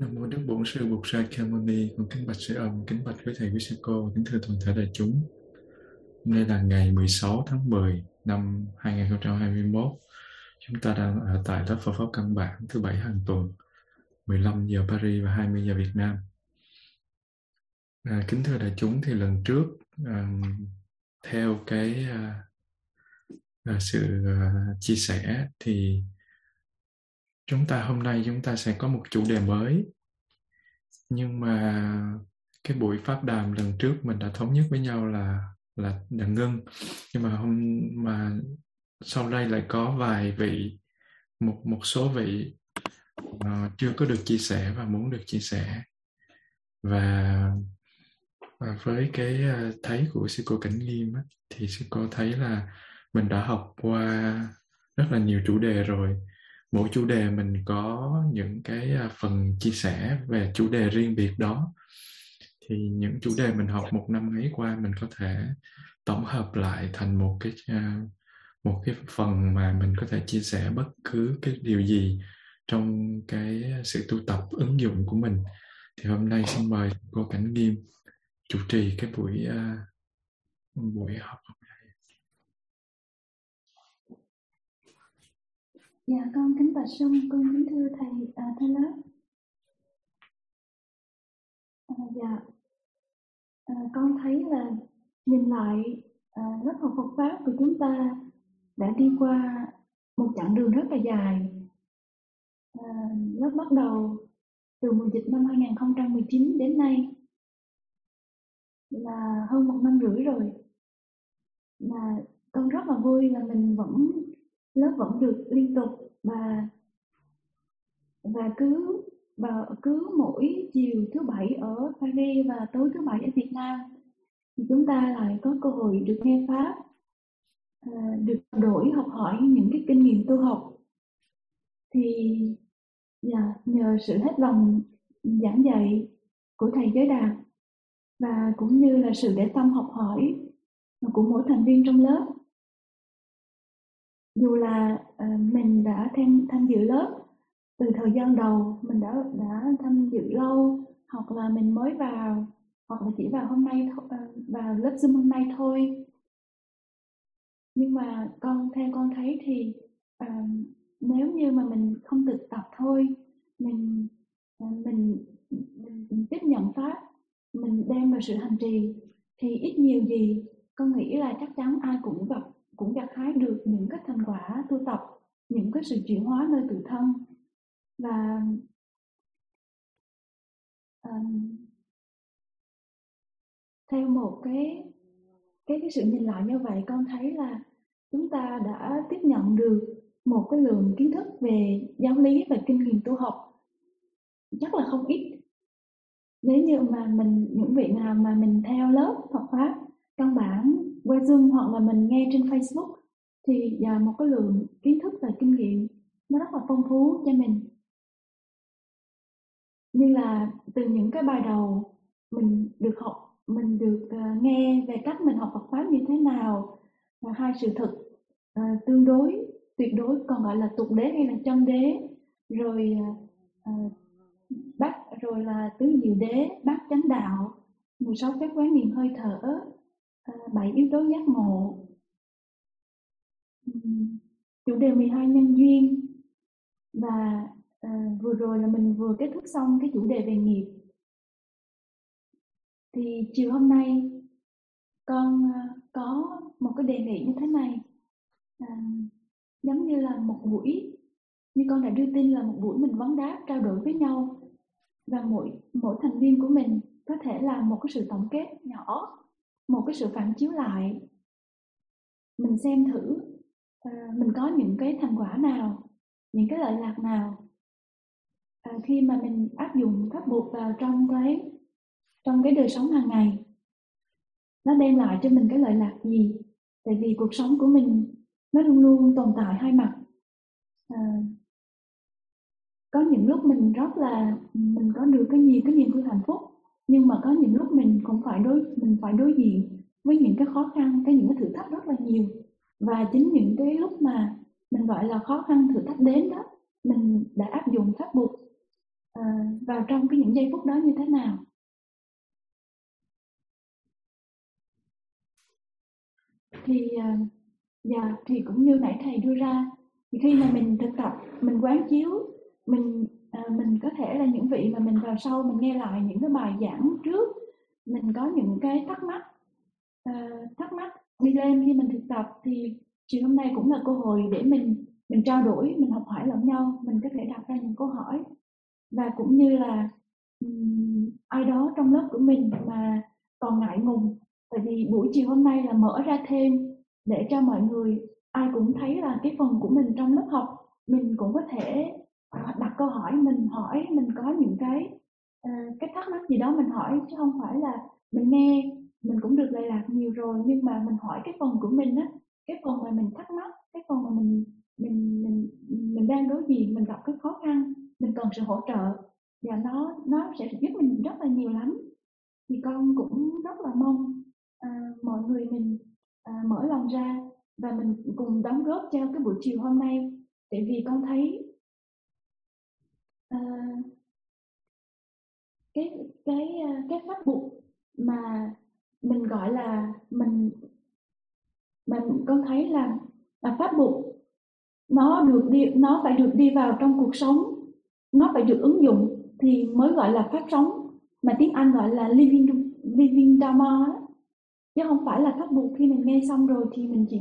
Nam mô Đức Bổn Sư Bụt Trang Khamoni. Con kính bạch sư ông, kính bạch quý thầy quý sư cô, kính thưa toàn thể đại chúng. Hôm nay là ngày 16 tháng 10 năm 2021. Chúng ta đang ở tại lớp Phật pháp căn bản thứ 7 hàng tuần, 15 giờ Paris và 20 giờ Việt Nam. Kính thưa đại chúng, thì lần trước theo cái sự chia sẻ thì hôm nay chúng ta sẽ có một chủ đề mới. Nhưng mà cái buổi pháp đàm lần trước mình đã thống nhất với nhau là ngưng. Nhưng mà sau đây lại có vài vị, một số vị chưa có được chia sẻ và muốn được chia sẻ. Và với cái thấy của sư cô Cảnh Nghiêm á, thì sư cô thấy là mình đã học qua rất là nhiều chủ đề rồi. Mỗi chủ đề mình có những cái phần chia sẻ về chủ đề riêng biệt đó. Thì những chủ đề mình học một năm ấy qua mình có thể tổng hợp lại thành một cái phần mà mình có thể chia sẻ bất cứ cái điều gì trong cái sự tu tập ứng dụng của mình. Thì hôm nay xin mời cô Cảnh Nghiêm chủ trì cái buổi học. Dạ, con kính bạch sư, con kính thưa thầy, thưa lớp. Con thấy là nhìn lại lớp học Phật pháp của chúng ta đã đi qua một chặng đường rất là dài. Lớp bắt đầu từ mùa dịch năm 2019 đến nay là hơn một năm rưỡi rồi. Mà con rất là vui là mình lớp vẫn được liên tục và cứ mỗi chiều thứ bảy ở Paris và tối thứ bảy ở Việt Nam thì chúng ta lại có cơ hội được nghe pháp, được đổi học hỏi những cái kinh nghiệm tu học. Thì nhờ sự hết lòng giảng dạy của thầy Giới Đạt và cũng như là sự để tâm học hỏi của mỗi thành viên trong lớp, dù là mình đã tham dự lớp từ thời gian đầu, mình đã tham dự lâu, hoặc là mình mới vào, hoặc là chỉ vào hôm nay vào lớp Zoom hôm nay thôi. Nhưng mà theo con thấy thì nếu như mà mình không thực tập thôi, mình tiếp nhận pháp, mình đem vào sự hành trì thì ít nhiều gì con nghĩ là chắc chắn ai cũng gặt hái được những cái thành quả tu tập, những cái sự chuyển hóa nơi tự thân. Và theo một cái sự nhìn lại như vậy, con thấy là chúng ta đã tiếp nhận được một cái lượng kiến thức về giáo lý và kinh nghiệm tu học chắc là không ít. Nếu như mà những vị nào mà mình theo lớp Phật pháp căn bản qua Zoom hoặc là mình nghe trên Facebook thì một cái lượng kiến thức và kinh nghiệm nó rất là phong phú cho mình. Như là từ những cái bài đầu mình được học, mình được nghe về cách mình học Phật pháp như thế nào, và hai sự thực tương đối, tuyệt đối, còn gọi là tục đế hay là chân đế, rồi rồi là tứ diệu đế, bát chánh đạo, 16 phép quán niệm hơi thở, 7 yếu tố giác ngộ, chủ đề 12 nhân duyên, và vừa rồi là mình vừa kết thúc xong cái chủ đề về nghiệp. Thì chiều hôm nay con có một cái đề nghị như thế này, giống như là một buổi, như con đã đưa tin là một buổi mình vấn đáp trao đổi với nhau, và mỗi thành viên của mình có thể là một cái sự tổng kết nhỏ, một cái sự phản chiếu lại, mình xem thử mình có những cái thành quả nào, những cái lợi lạc nào khi mà mình áp dụng pháp buộc vào trong cái đời sống hàng ngày, nó đem lại cho mình cái lợi lạc gì. Tại vì cuộc sống của mình nó luôn luôn tồn tại hai mặt. Có những lúc mình có được cái niềm vui hạnh phúc, nhưng mà có những lúc mình cũng phải đối diện với những cái khó khăn, những cái thử thách rất là nhiều. Và chính những cái lúc mà mình gọi là khó khăn thử thách đến đó, mình đã áp dụng pháp buộc vào trong cái những giây phút đó như thế nào? Thì cũng như nãy thầy đưa ra, thì khi mà mình thực tập, mình quán chiếu, mình có thể là những vị mà mình vào sau mình nghe lại những cái bài giảng trước, mình có những cái thắc mắc đi lên khi mình thực tập, thì chiều hôm nay cũng là cơ hội để mình trao đổi, mình học hỏi lẫn nhau, mình có thể đặt ra những câu hỏi. Và cũng như là ai đó trong lớp của mình mà còn ngại ngùng, tại vì buổi chiều hôm nay là mở ra thêm để cho mọi người ai cũng thấy là cái phần của mình trong lớp học, mình cũng có thể đặt câu hỏi, mình hỏi, mình có những cái thắc mắc gì đó mình hỏi, chứ không phải là mình nghe, mình cũng được lệ lạc nhiều rồi, nhưng mà mình hỏi cái phần của mình á, cái phần mà mình thắc mắc, cái phần mà mình đang đối diện, mình gặp cái khó khăn, mình cần sự hỗ trợ, và nó sẽ giúp mình rất là nhiều lắm. Thì con cũng rất là mong mọi người mình mở lòng ra và mình cùng đóng góp cho cái buổi chiều hôm nay, tại vì con thấy cái pháp buộc mà mình gọi là mình con thấy là pháp buộc nó phải được đi vào trong cuộc sống, nó phải được ứng dụng thì mới gọi là pháp sống, mà tiếng Anh gọi là living Dharma, chứ không phải là pháp buộc khi mình nghe xong rồi thì mình chỉ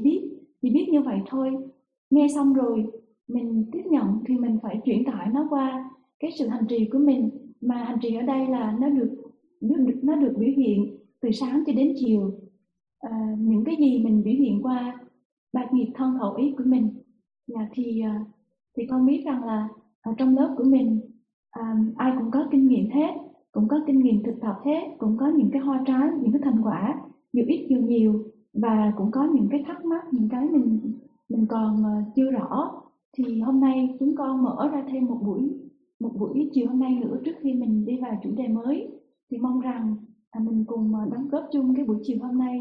biết như vậy thôi. Nghe xong rồi mình tiếp nhận thì mình phải chuyển tải nó qua cái sự hành trì của mình, mà hành trì ở đây là nó được biểu hiện từ sáng cho đến chiều, những cái gì mình biểu hiện qua bạt nghiệp thân khẩu ý của mình. Thì con biết rằng là ở trong lớp của mình ai cũng có kinh nghiệm hết, cũng có kinh nghiệm thực tập hết, cũng có những cái hoa trái, những cái thành quả dù ít dù nhiều, và cũng có những cái thắc mắc, những cái mình còn chưa rõ. Thì hôm nay chúng con mở ra thêm một buổi chiều hôm nay nữa trước khi mình đi vào chủ đề mới, thì mong rằng mình cùng đóng góp chung cái buổi chiều hôm nay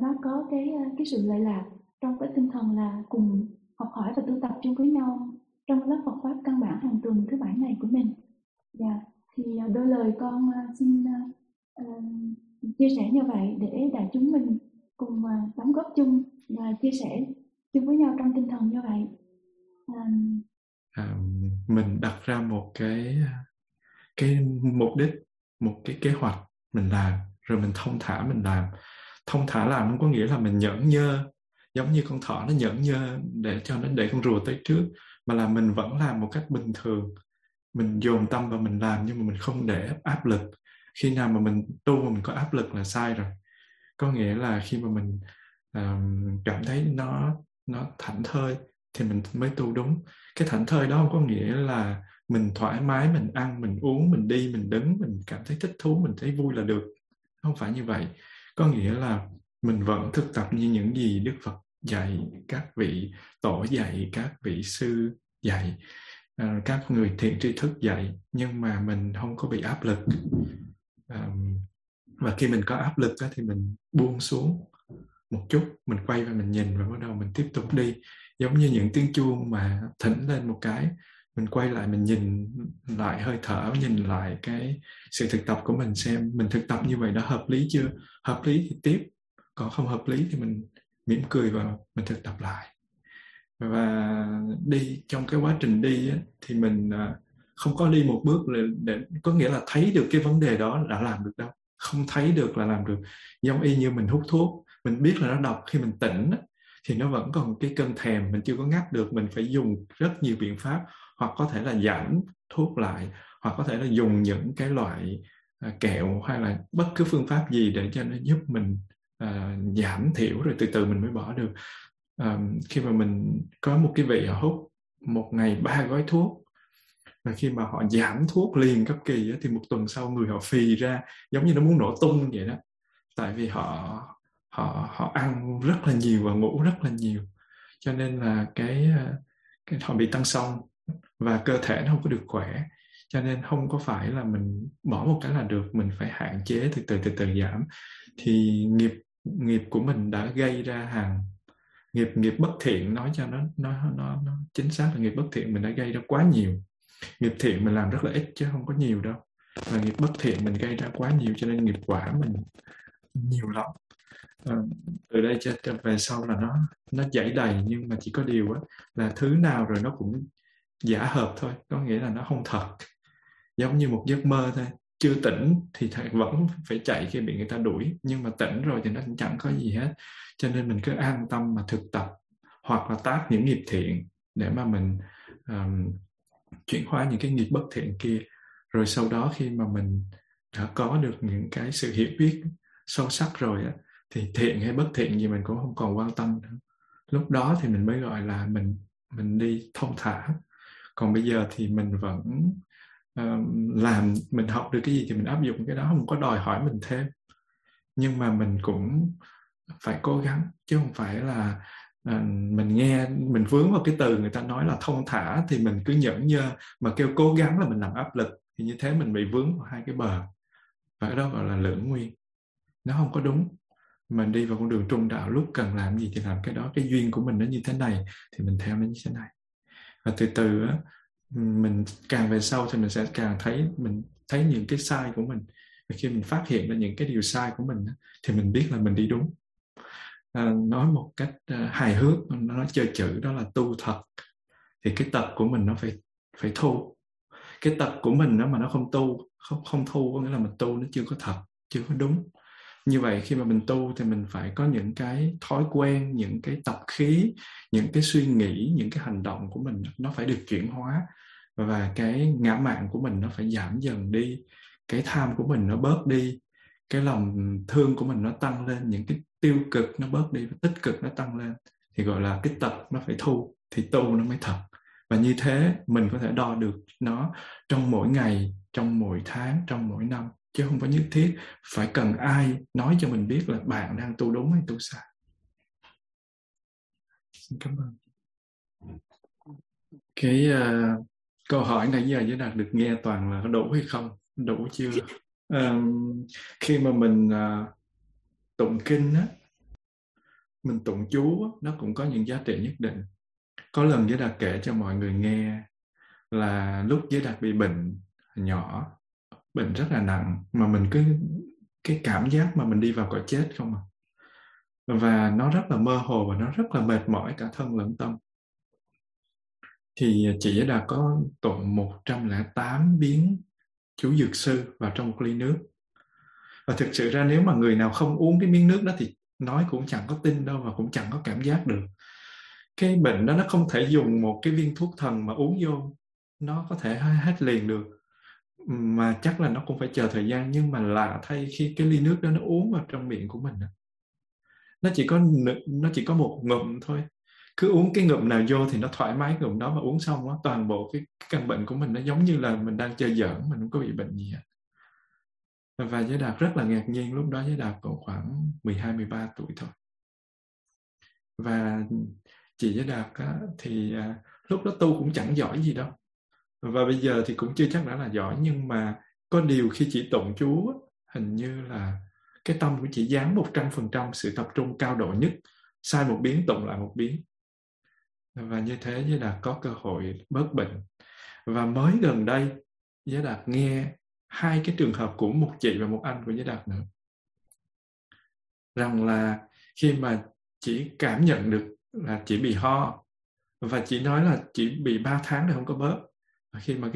nó có cái sự lợi lạc trong cái tinh thần là cùng học hỏi và tu tập chung với nhau trong lớp Phật pháp căn bản hàng tuần thứ bảy này của mình. Thì đôi lời con xin chia sẻ như vậy để đại chúng mình cùng đóng góp chung và chia sẻ chung với nhau trong tinh thần như vậy. Mình đặt ra một cái mục đích, một cái kế hoạch mình làm, rồi mình thông thả làm không có nghĩa là mình nhẫn nhơ, giống như con thỏ nó nhẫn nhơ để con rùa tới trước, mà là mình vẫn làm một cách bình thường, mình dồn tâm và mình làm, nhưng mà mình không để áp lực. Khi nào mà mình tu mà mình có áp lực là sai rồi, có nghĩa là khi mà mình cảm thấy nó thảnh thơi thì mình mới tu đúng. Cái thảnh thơi đó không có nghĩa là mình thoải mái, mình ăn, mình uống, mình đi, mình đứng, mình cảm thấy thích thú, mình thấy vui là được. Không phải như vậy. Có nghĩa là mình vẫn thực tập như những gì Đức Phật dạy, các vị tổ dạy, các vị sư dạy, các người thiện tri thức dạy, nhưng mà mình không có bị áp lực. Và khi mình có áp lực đó, thì mình buông xuống một chút, mình quay và mình nhìn và bắt đầu mình tiếp tục đi. Giống như những tiếng chuông mà thỉnh lên một cái, mình quay lại, mình nhìn lại hơi thở, nhìn lại cái sự thực tập của mình, xem mình thực tập như vậy đã hợp lý chưa. Hợp lý thì tiếp, còn không hợp lý thì mình mỉm cười và mình thực tập lại. Và đi trong cái quá trình đi á, thì mình không có đi một bước để có nghĩa là thấy được cái vấn đề đó đã làm được đâu, không thấy được là làm được. Giống y như mình hút thuốc, mình biết là nó độc, khi mình tỉnh á, thì nó vẫn còn cái cơn thèm, mình chưa có ngắt được, mình phải dùng rất nhiều biện pháp, hoặc có thể là giảm thuốc lại, hoặc có thể là dùng những cái loại kẹo hay là bất cứ phương pháp gì để cho nó giúp mình giảm thiểu, rồi từ từ mình mới bỏ được. Khi mà mình có một cái vị họ hút một ngày 3 gói thuốc, và khi mà họ giảm thuốc liền cấp kỳ á, thì một tuần sau người họ phì ra, giống như nó muốn nổ tung vậy đó. Tại vì họ ăn rất là nhiều và ngủ rất là nhiều, cho nên là cái họ bị tăng xong và cơ thể nó không có được khỏe. Cho nên không có phải là mình bỏ một cái là được, mình phải hạn chế từ từ giảm. Thì nghiệp của mình đã gây ra nghiệp bất thiện, nói cho nó chính xác là nghiệp bất thiện mình đã gây ra quá nhiều. Nghiệp thiện mình làm rất là ít chứ không có nhiều đâu. Và nghiệp bất thiện mình gây ra quá nhiều, cho nên nghiệp quả mình nhiều lắm. Từ đây cho về sau là nó dãy đầy, nhưng mà chỉ có điều á, là thứ nào rồi nó cũng giả hợp thôi, có nghĩa là nó không thật. Giống như một giấc mơ thôi, chưa tỉnh thì vẫn phải chạy khi bị người ta đuổi, nhưng mà tỉnh rồi thì nó cũng chẳng có gì hết. Cho nên mình cứ an tâm mà thực tập, hoặc là tác những nghiệp thiện để mà mình chuyển hóa những cái nghiệp bất thiện kia. Rồi sau đó khi mà mình đã có được những cái sự hiểu biết sâu sắc rồi á, thì thiện hay bất thiện gì mình cũng không còn quan tâm nữa. Lúc đó thì mình mới gọi là mình đi thông thả. Còn bây giờ thì mình vẫn làm, mình học được cái gì thì mình áp dụng cái đó, không có đòi hỏi mình thêm. Nhưng mà mình cũng phải cố gắng, chứ không phải là mình nghe, mình vướng vào cái từ người ta nói là thông thả thì mình cứ nhẫn nhơ, mà kêu cố gắng là mình làm áp lực, thì như thế mình bị vướng vào hai cái bờ, và cái đó gọi là lưỡng nguyên, nó không có đúng. Mình đi vào con đường trung đạo, lúc cần làm gì thì làm cái đó, cái duyên của mình nó như thế này thì mình theo nó như thế này. Và từ từ á, mình càng về sau thì mình sẽ càng thấy, mình thấy những cái sai của mình. Và khi mình phát hiện ra những cái điều sai của mình thì mình biết là mình đi đúng. Nói một cách hài hước, nó chơi chữ đó là tu thật. Thì cái tật của mình nó phải thu. Cái tật của mình đó mà nó không tu, không thu có nghĩa là mình tu nó chưa có thật, chưa có đúng. Như vậy khi mà mình tu thì mình phải có những cái thói quen, những cái tập khí, những cái suy nghĩ, những cái hành động của mình nó phải được chuyển hóa. Và cái ngã mạn của mình nó phải giảm dần đi, cái tham của mình nó bớt đi, cái lòng thương của mình nó tăng lên, những cái tiêu cực nó bớt đi, tích cực nó tăng lên. Thì gọi là cái tật nó phải thu, thì tu nó mới thật. Và như thế mình có thể đo được nó trong mỗi ngày, trong mỗi tháng, trong mỗi năm. Chứ không có nhất thiết phải cần ai nói cho mình biết là bạn đang tu đúng hay tu sai. Xin cảm ơn. Cái câu hỏi nãy giờ Giới Đạt được nghe toàn là đủ hay không? Đủ chưa? Khi mà mình tụng kinh á, mình tụng chú á, nó cũng có những giá trị nhất định. Có lần Giới Đạt kể cho mọi người nghe là lúc Giới Đạt bị bệnh nhỏ, bệnh rất là nặng, mà mình cứ cái cảm giác mà mình đi vào cõi chết không à. Và nó rất là mơ hồ và nó rất là mệt mỏi cả thân lẫn tâm. Thì chị Giới Đạt có tụng 108 biến chú Dược Sư vào trong một ly nước. Và thực sự ra nếu mà người nào không uống cái miếng nước đó thì nói cũng chẳng có tin đâu, và cũng chẳng có cảm giác được. Cái bệnh đó nó không thể dùng một cái viên thuốc thần mà uống vô nó có thể hết liền được, mà chắc là nó cũng phải chờ thời gian. Nhưng mà lạ thay, khi cái ly nước đó nó uống vào trong miệng của mình, nó chỉ có một ngụm thôi. Cứ uống cái ngụm nào vô thì nó thoải mái ngụm đó, và uống xong đó, toàn bộ cái căn bệnh của mình nó giống như là mình đang chơi giỡn, mình không có bị bệnh gì hết. Và Giới Đạt rất là ngạc nhiên. Lúc đó Giới Đạt còn khoảng 12-13 tuổi thôi. Và chị Giới Đạt á, thì lúc đó tu cũng chẳng giỏi gì đâu, và bây giờ thì cũng chưa chắc đã là giỏi. Nhưng mà có điều khi chị tụng chú, hình như là cái tâm của chị dán 100% sự tập trung cao độ nhất. Sai một biến tụng lại một biến. Và như thế Giới Đạt có cơ hội bớt bệnh. Và mới gần đây Giới Đạt nghe hai cái trường hợp của một chị và một anh của Giới Đạt nữa, rằng là khi mà chị cảm nhận được là chị bị ho, và chị nói là chị bị 3 tháng rồi không có bớt. Khi mà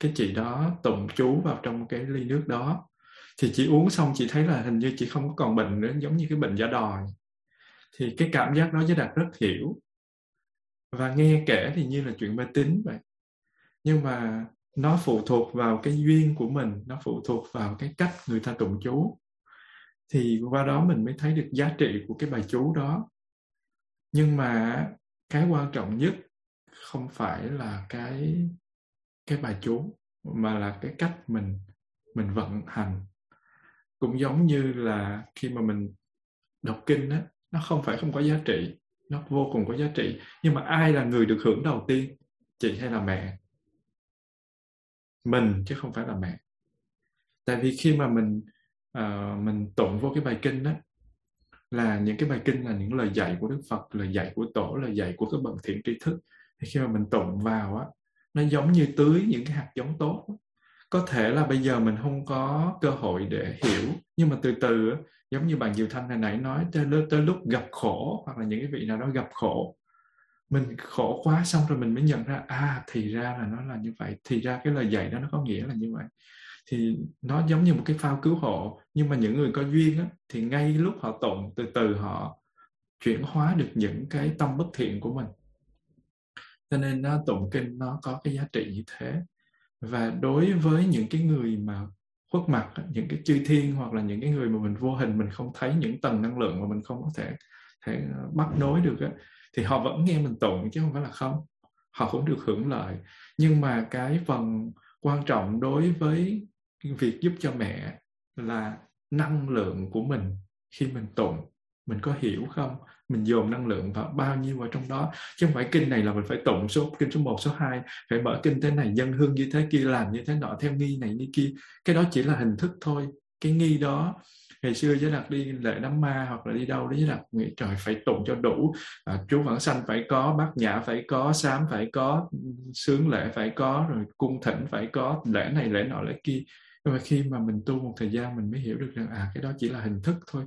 cái chị đó tụng chú vào trong cái ly nước đó, thì chị uống xong chị thấy là hình như chị không còn bệnh nữa, giống như cái bệnh giả đò. Thì cái cảm giác đó Giới Đạt rất hiểu. Và nghe kể thì như là chuyện mê tín vậy. Nhưng mà nó phụ thuộc vào cái duyên của mình, nó phụ thuộc vào cái cách người ta tụng chú. Thì qua đó mình mới thấy được giá trị của cái bài chú đó. Nhưng mà cái quan trọng nhất không phải là cái bài chú, mà là cái cách mình vận hành. Cũng giống như là khi mà mình đọc kinh á, nó không phải không có giá trị, nó vô cùng có giá trị. Nhưng mà ai là người được hưởng đầu tiên? Chị hay là mẹ? Mình, chứ không phải là mẹ. Tại vì khi mà mình tụng vô cái bài kinh á, là những cái bài kinh là những lời dạy của Đức Phật, lời dạy của Tổ, lời dạy của các bậc thiện tri thức. Thì khi mà mình tụng vào á, Nó giống như tưới những cái hạt giống tốt. Có thể là bây giờ mình không có cơ hội để hiểu, nhưng mà từ từ giống như bạn Diệu Thanh hồi nãy nói, tới lúc gặp khổ hoặc là những cái vị nào đó gặp khổ, mình khổ quá xong rồi mình mới nhận ra thì ra là nó là như vậy, thì ra cái lời dạy đó nó có nghĩa là như vậy. Thì nó giống như một cái phao cứu hộ, nhưng mà những người có duyên thì ngay lúc họ tụng, từ từ họ chuyển hóa được những cái tâm bất thiện của mình. Cho nên nó tụng kinh nó có cái giá trị như thế. Và đối với những cái người mà khuất mặt, những cái chư thiên hoặc là những cái người mà mình vô hình, mình không thấy những tầng năng lượng mà mình không có thể bắt nối được thì họ vẫn nghe mình tụng chứ không phải là không. Họ cũng được hưởng lợi. Nhưng mà cái phần quan trọng đối với việc giúp cho mẹ là năng lượng của mình khi mình tụng. Mình có hiểu không? Mình dồn năng lượng vào bao nhiêu ở trong đó. Chứ không phải kinh này là mình phải tụng kinh số 1, số 2, phải mở kinh thế này, dân hương như thế kia, làm như thế nọ, theo nghi này như kia. Cái đó chỉ là hình thức thôi. Cái nghi đó, ngày xưa Giới Đạt đi lễ đám ma hoặc là đi đâu đó, Giới Đạt nghĩ trời phải tụng cho đủ, chú Vãng Sanh phải có, Bát Nhã phải có, Sám phải có, Sướng Lễ phải có, rồi Cung Thỉnh phải có, lễ này lễ nọ lễ kia. Nhưng mà khi mà mình tu một thời gian mình mới hiểu được rằng cái đó chỉ là hình thức thôi.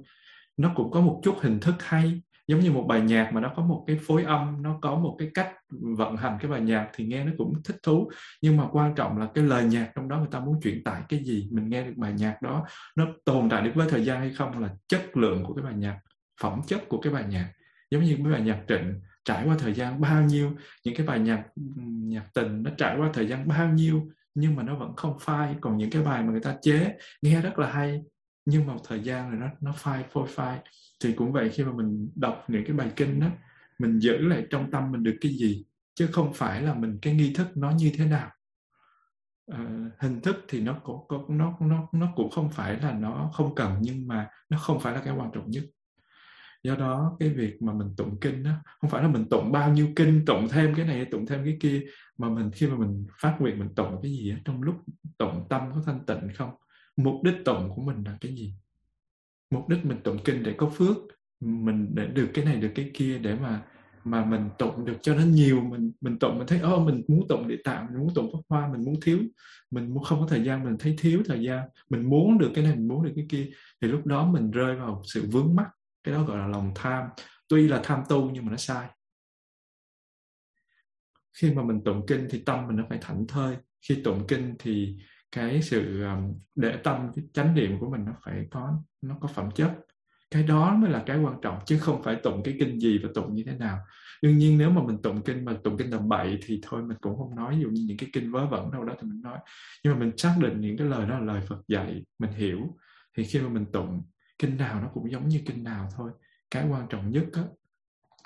Nó cũng có một chút hình thức hay, giống như một bài nhạc mà nó có một cái phối âm, nó có một cái cách vận hành cái bài nhạc thì nghe nó cũng thích thú. Nhưng mà quan trọng là cái lời nhạc trong đó người ta muốn truyền tải cái gì, mình nghe được bài nhạc đó, nó tồn tại được với thời gian hay không, là chất lượng của cái bài nhạc, phẩm chất của cái bài nhạc. Giống như cái bài nhạc Trịnh trải qua thời gian bao nhiêu, những cái bài nhạc tình nó trải qua thời gian bao nhiêu, nhưng mà nó vẫn không phai. Còn những cái bài mà người ta chế nghe rất là hay, nhưng mà một thời gian rồi nó phai phôi phai. Thì cũng vậy, khi mà mình đọc những cái bài kinh đó, mình giữ lại trong tâm mình được cái gì, chứ không phải là mình cái nghi thức nó như thế nào. Hình thức thì nó cũng không phải là nó không cần, nhưng mà nó không phải là cái quan trọng nhất. Do đó cái việc mà mình tụng kinh đó, không phải là mình tụng bao nhiêu kinh, tụng thêm cái này, tụng thêm cái kia, mà mình khi mà mình phát nguyện mình tụng cái gì đó, trong lúc tụng tâm có thanh tịnh không? Mục đích tụng của mình là cái gì? Mục đích mình tụng kinh để có phước, mình để được cái này được cái kia, để mà mình tụng được cho nó nhiều. Mình tụng mình thấy mình muốn tụng Địa Tạng, mình muốn tụng Pháp Hoa, mình muốn thiếu, mình muốn không có thời gian, mình thấy thiếu thời gian, mình muốn được cái này, mình muốn được cái kia, thì lúc đó mình rơi vào sự vướng mắc. Cái đó gọi là lòng tham. Tuy là tham tu nhưng mà nó sai. Khi mà mình tụng kinh thì tâm mình nó phải thảnh thơi. Khi tụng kinh thì cái sự để tâm, cái chánh niệm của mình nó phải có, nó có phẩm chất. Cái đó mới là cái quan trọng, chứ không phải tụng cái kinh gì và tụng như thế nào. Đương nhiên nếu mà mình tụng kinh mà tụng kinh tầm bậy thì thôi mình cũng không nói, ví dụ như những cái kinh vớ vẩn đâu đó thì mình nói. Nhưng mà mình xác định những cái lời đó là lời Phật dạy, mình hiểu. Thì khi mà mình tụng, kinh nào nó cũng giống như kinh nào thôi. Cái quan trọng nhất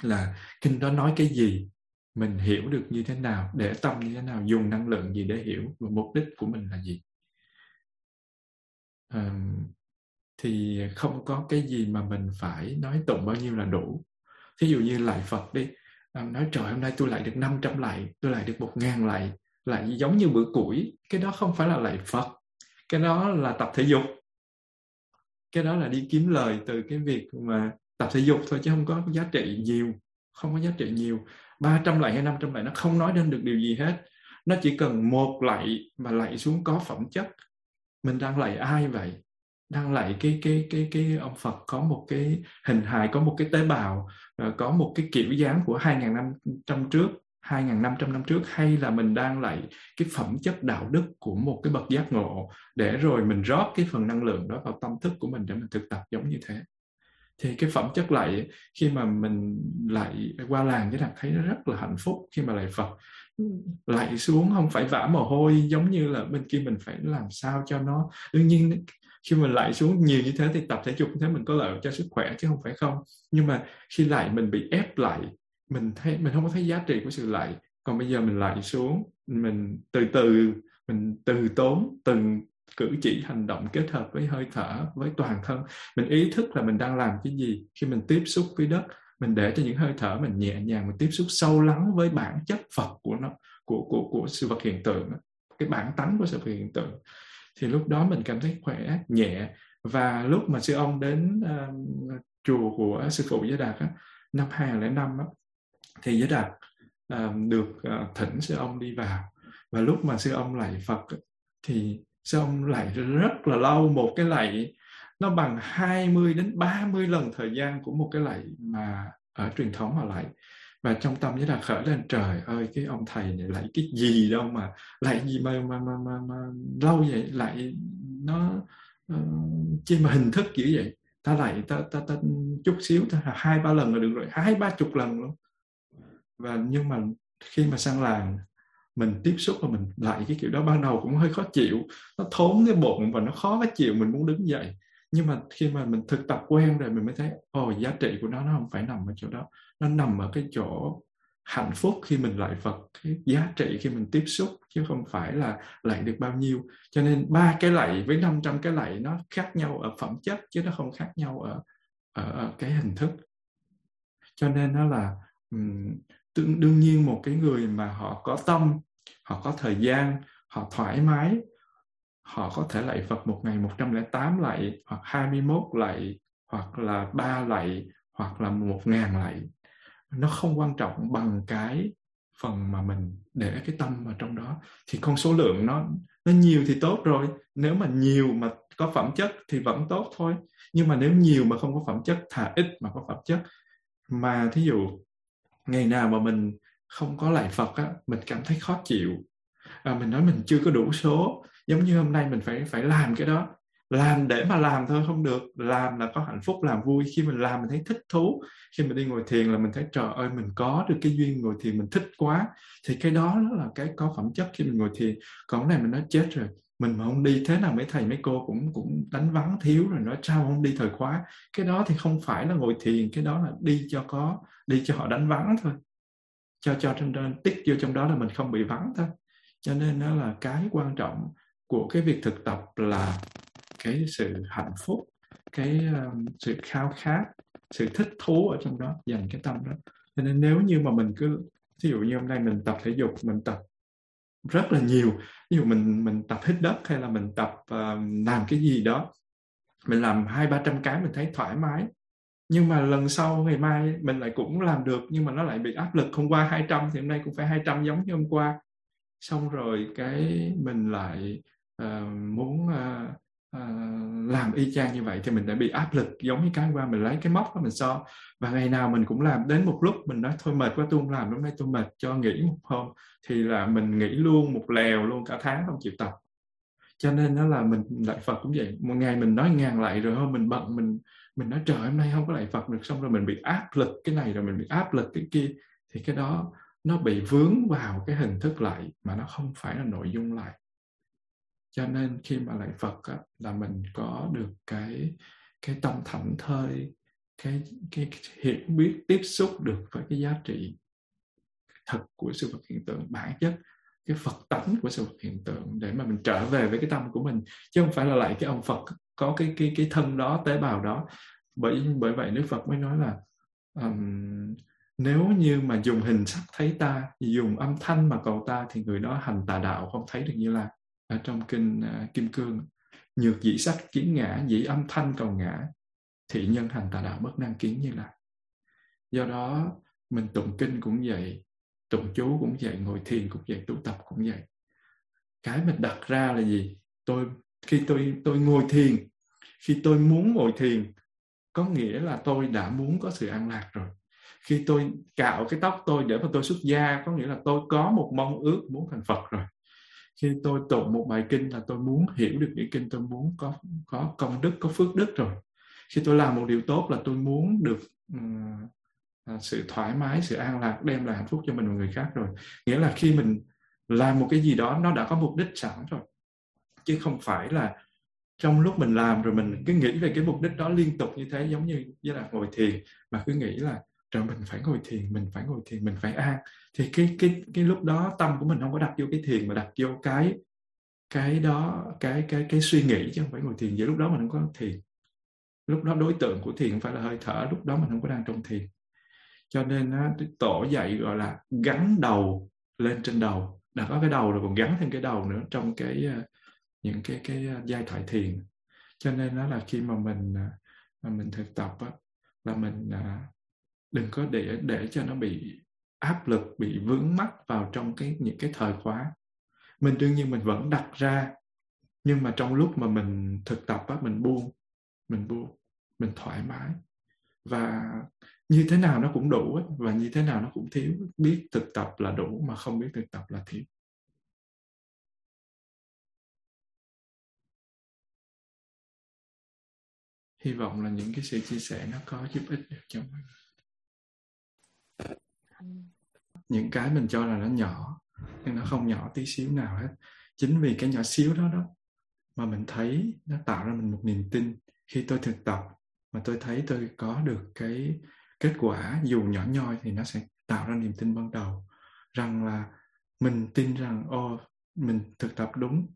là kinh đó nói cái gì, mình hiểu được như thế nào, để tâm như thế nào, dùng năng lượng gì để hiểu, và mục đích của mình là gì. Thì không có cái gì mà mình phải nói tụng bao nhiêu là đủ. Thí dụ như lạy Phật đi, nói trời hôm nay tôi lạy được 500 lạy, tôi lạy được 1.000 lạy, lạy giống như bữa củi. Cái đó không phải là lạy Phật, cái đó là tập thể dục. Cái đó là đi kiếm lời từ cái việc mà tập thể dục thôi, chứ không có giá trị nhiều. 300 lạy hay 500 lạy nó không nói đến được điều gì hết. Nó chỉ cần một lạy mà lạy xuống có phẩm chất. Mình đang lạy ai vậy? Đang lạy cái ông Phật có một cái hình hài, có một cái tế bào, có một cái kiểu dáng của 2.500 năm trước, hay là mình đang lạy cái phẩm chất đạo đức của một cái bậc giác ngộ, để rồi mình rót cái phần năng lượng đó vào tâm thức của mình để mình thực tập giống như thế. Thì cái phẩm chất lạy, khi mà mình lạy qua làng Giới Đạt thấy nó rất là hạnh phúc. Khi mà lạy Phật, lạy xuống không phải vã mồ hôi giống như là bên kia mình phải làm sao cho nó. Đương nhiên khi mình lạy xuống nhiều như thế thì tập thể dục như thế mình có lợi cho sức khỏe chứ không phải không. Nhưng mà khi lạy mình bị ép lạy, mình không có thấy giá trị của sự lạy. Còn bây giờ mình lạy xuống, mình từ tốn, từng cử chỉ hành động kết hợp với hơi thở, với toàn thân. Mình ý thức là mình đang làm cái gì. Khi mình tiếp xúc với đất, mình để cho những hơi thở mình nhẹ nhàng, mình tiếp xúc sâu lắng với bản chất Phật của nó, của sự vật hiện tượng, cái bản tánh của sự vật hiện tượng. Thì lúc đó mình cảm thấy khỏe, nhẹ. Và lúc mà sư ông đến chùa của sư phụ Giới Đạt năm 2005 thì Giới Đạt được thỉnh sư ông đi vào. Và lúc mà sư ông lạy Phật thì sư ông lạy rất là lâu, một cái lạy nó bằng 20 đến 30 lần thời gian của một cái lạy mà ở truyền thống mà lạy. Và trong tâm Giới Đạt khởi lên, trời ơi, cái ông thầy này lạy cái gì đâu mà lạy gì mà lâu vậy, lạy nó chi mà hình thức dữ vậy. Ta lạy ta chút xíu, ta 2-3 lần là được rồi, 20-30 lần luôn. Và nhưng mà khi mà sang làng mình tiếp xúc và mình lại cái kiểu đó, ban đầu cũng hơi khó chịu, nó thốn cái bụng và nó khó cái chịu, mình muốn đứng dậy. Nhưng mà khi mà mình thực tập quen rồi mình mới thấy giá trị của nó không phải nằm ở chỗ đó, nó nằm ở cái chỗ hạnh phúc khi mình lại Phật, cái giá trị khi mình tiếp xúc, chứ không phải là lại được bao nhiêu. Cho nên 3 cái lạy với 500 cái lạy nó khác nhau ở phẩm chất, chứ nó không khác nhau ở cái hình thức. Cho nên nó là đương nhiên một cái người mà họ có tâm, họ có thời gian, họ thoải mái, họ có thể lạy Phật một ngày 108 lạy, hoặc 21 lạy, hoặc là 3 lạy, hoặc là 1.000 lạy. Nó không quan trọng bằng cái phần mà mình để cái tâm vào trong đó. Thì con số lượng nó nhiều thì tốt rồi. Nếu mà nhiều mà có phẩm chất thì vẫn tốt thôi. Nhưng mà nếu nhiều mà không có phẩm chất, thà ít mà có phẩm chất. Mà thí dụ ngày nào mà mình không có lạy Phật á, mình cảm thấy khó chịu. Mình nói mình chưa có đủ số. Giống như hôm nay mình phải làm cái đó. Làm để mà làm thôi không được. Làm là có hạnh phúc, làm vui. Khi mình làm mình thấy thích thú. Khi mình đi ngồi thiền là mình thấy trời ơi, mình có được cái duyên ngồi thiền, mình thích quá. Thì cái đó là cái có phẩm chất khi mình ngồi thiền. Còn cái này mình nói chết rồi, mình mà không đi thế nào mấy thầy mấy cô cũng đánh vắng thiếu rồi, nói sao không đi thời khóa. Cái đó thì không phải là ngồi thiền, cái đó là đi cho họ đánh vắng thôi, cho tích vô trong đó là mình không bị vắng thôi. Cho nên đó là cái quan trọng của cái việc thực tập là cái sự hạnh phúc, cái sự khao khát, sự thích thú ở trong đó, dành cái tâm đó. Cho nên nếu như mà mình cứ, ví dụ như hôm nay mình tập thể dục, mình tập rất là nhiều, ví dụ mình tập hít đất hay là mình tập làm cái gì đó, mình làm 200-300 cái mình thấy thoải mái. Nhưng mà lần sau ngày mai mình lại cũng làm được, nhưng mà nó lại bị áp lực, hôm qua 200 thì hôm nay cũng phải 200 giống như hôm qua. Xong rồi cái mình lại muốn làm y chang như vậy, thì mình đã bị áp lực giống như cái qua. Mình lấy cái móc đó mình so, và ngày nào mình cũng làm, đến một lúc mình nói thôi mệt quá tôi không làm, hôm nay tôi mệt cho nghỉ một hôm, thì là mình nghỉ luôn một lèo luôn, cả tháng không chịu tập. Cho nên đó là mình lạy Phật cũng vậy, một ngày mình nói 1.000 lạy rồi hôm mình bận, mình nói trời hôm nay không có lạy Phật được, xong rồi mình bị áp lực cái này rồi mình bị áp lực cái kia. Thì cái đó nó bị vướng vào cái hình thức lạy mà nó không phải là nội dung lạy. Cho nên khi mà lạy Phật á, là mình có được cái tâm thảnh thơi, cái hiểu biết tiếp xúc được với cái giá trị thật của sự vật hiện tượng, bản chất, cái Phật tánh của sự vật hiện tượng, để mà mình trở về với cái tâm của mình, chứ không phải là lạy cái ông Phật có cái thân đó, tế bào đó. Bởi vậy Đức Phật mới nói là nếu như mà dùng hình sắc thấy ta, dùng âm thanh mà cầu ta, thì người đó hành tà đạo không thấy được Như Lai. Ở trong kinh Kim Cương, nhược dĩ sắc kiến ngã, dĩ âm thanh cầu ngã, thị nhân hành tà đạo bất năng kiến Như Lai. Do đó mình tụng kinh cũng vậy, tụng chú cũng vậy, ngồi thiền cũng vậy, tu tập cũng vậy. Cái mình đặt ra là gì? Khi tôi ngồi thiền, khi tôi muốn ngồi thiền, có nghĩa là tôi đã muốn có sự an lạc rồi. Khi tôi cạo cái tóc tôi để mà tôi xuất gia, có nghĩa là tôi có một mong ước muốn thành Phật rồi. Khi tôi tụng một bài kinh là tôi muốn hiểu được nghĩa kinh, tôi muốn có công đức, có phước đức rồi. Khi tôi làm một điều tốt là tôi muốn được sự thoải mái, sự an lạc, đem lại hạnh phúc cho mình và người khác rồi. Nghĩa là khi mình làm một cái gì đó nó đã có mục đích sẵn rồi. Chứ không phải là trong lúc mình làm rồi mình cứ nghĩ về cái mục đích đó liên tục như thế, giống như là ngồi thiền mà cứ nghĩ là rồi mình phải ngồi thiền, mình phải ngồi thiền, mình phải an. Thì cái lúc đó tâm của mình không có đặt vô cái thiền, mà đặt vô cái đó, cái suy nghĩ, chứ không phải ngồi thiền. Vậy lúc đó mình không có thiền. Lúc đó đối tượng của thiền không phải là hơi thở, lúc đó mình không có đang trong thiền. Cho nên tổ dạy gọi là gắn đầu lên trên đầu. Đã có cái đầu rồi còn gắn thêm cái đầu nữa trong cái những cái giai thoại thiền. Cho nên đó là khi mà mình thực tập đó, là mình đừng có để cho nó bị áp lực, bị vướng mắc vào trong những cái thời khóa. Mình đương nhiên mình vẫn đặt ra, nhưng mà trong lúc mà mình thực tập á, mình buông, mình thoải mái. Và như thế nào nó cũng đủ ấy, và như thế nào nó cũng thiếu. Biết thực tập là đủ, mà không biết thực tập là thiếu. Hy vọng là những cái sự chia sẻ nó có giúp ích được cho mình. Những cái mình cho là nó nhỏ, nhưng nó không nhỏ tí xíu nào hết. Chính vì cái nhỏ xíu đó đó mà mình thấy nó tạo ra mình một niềm tin. Khi tôi thực tập mà tôi thấy tôi có được cái kết quả dù nhỏ nhoi thì nó sẽ tạo ra niềm tin ban đầu. Rằng là mình tin rằng mình thực tập đúng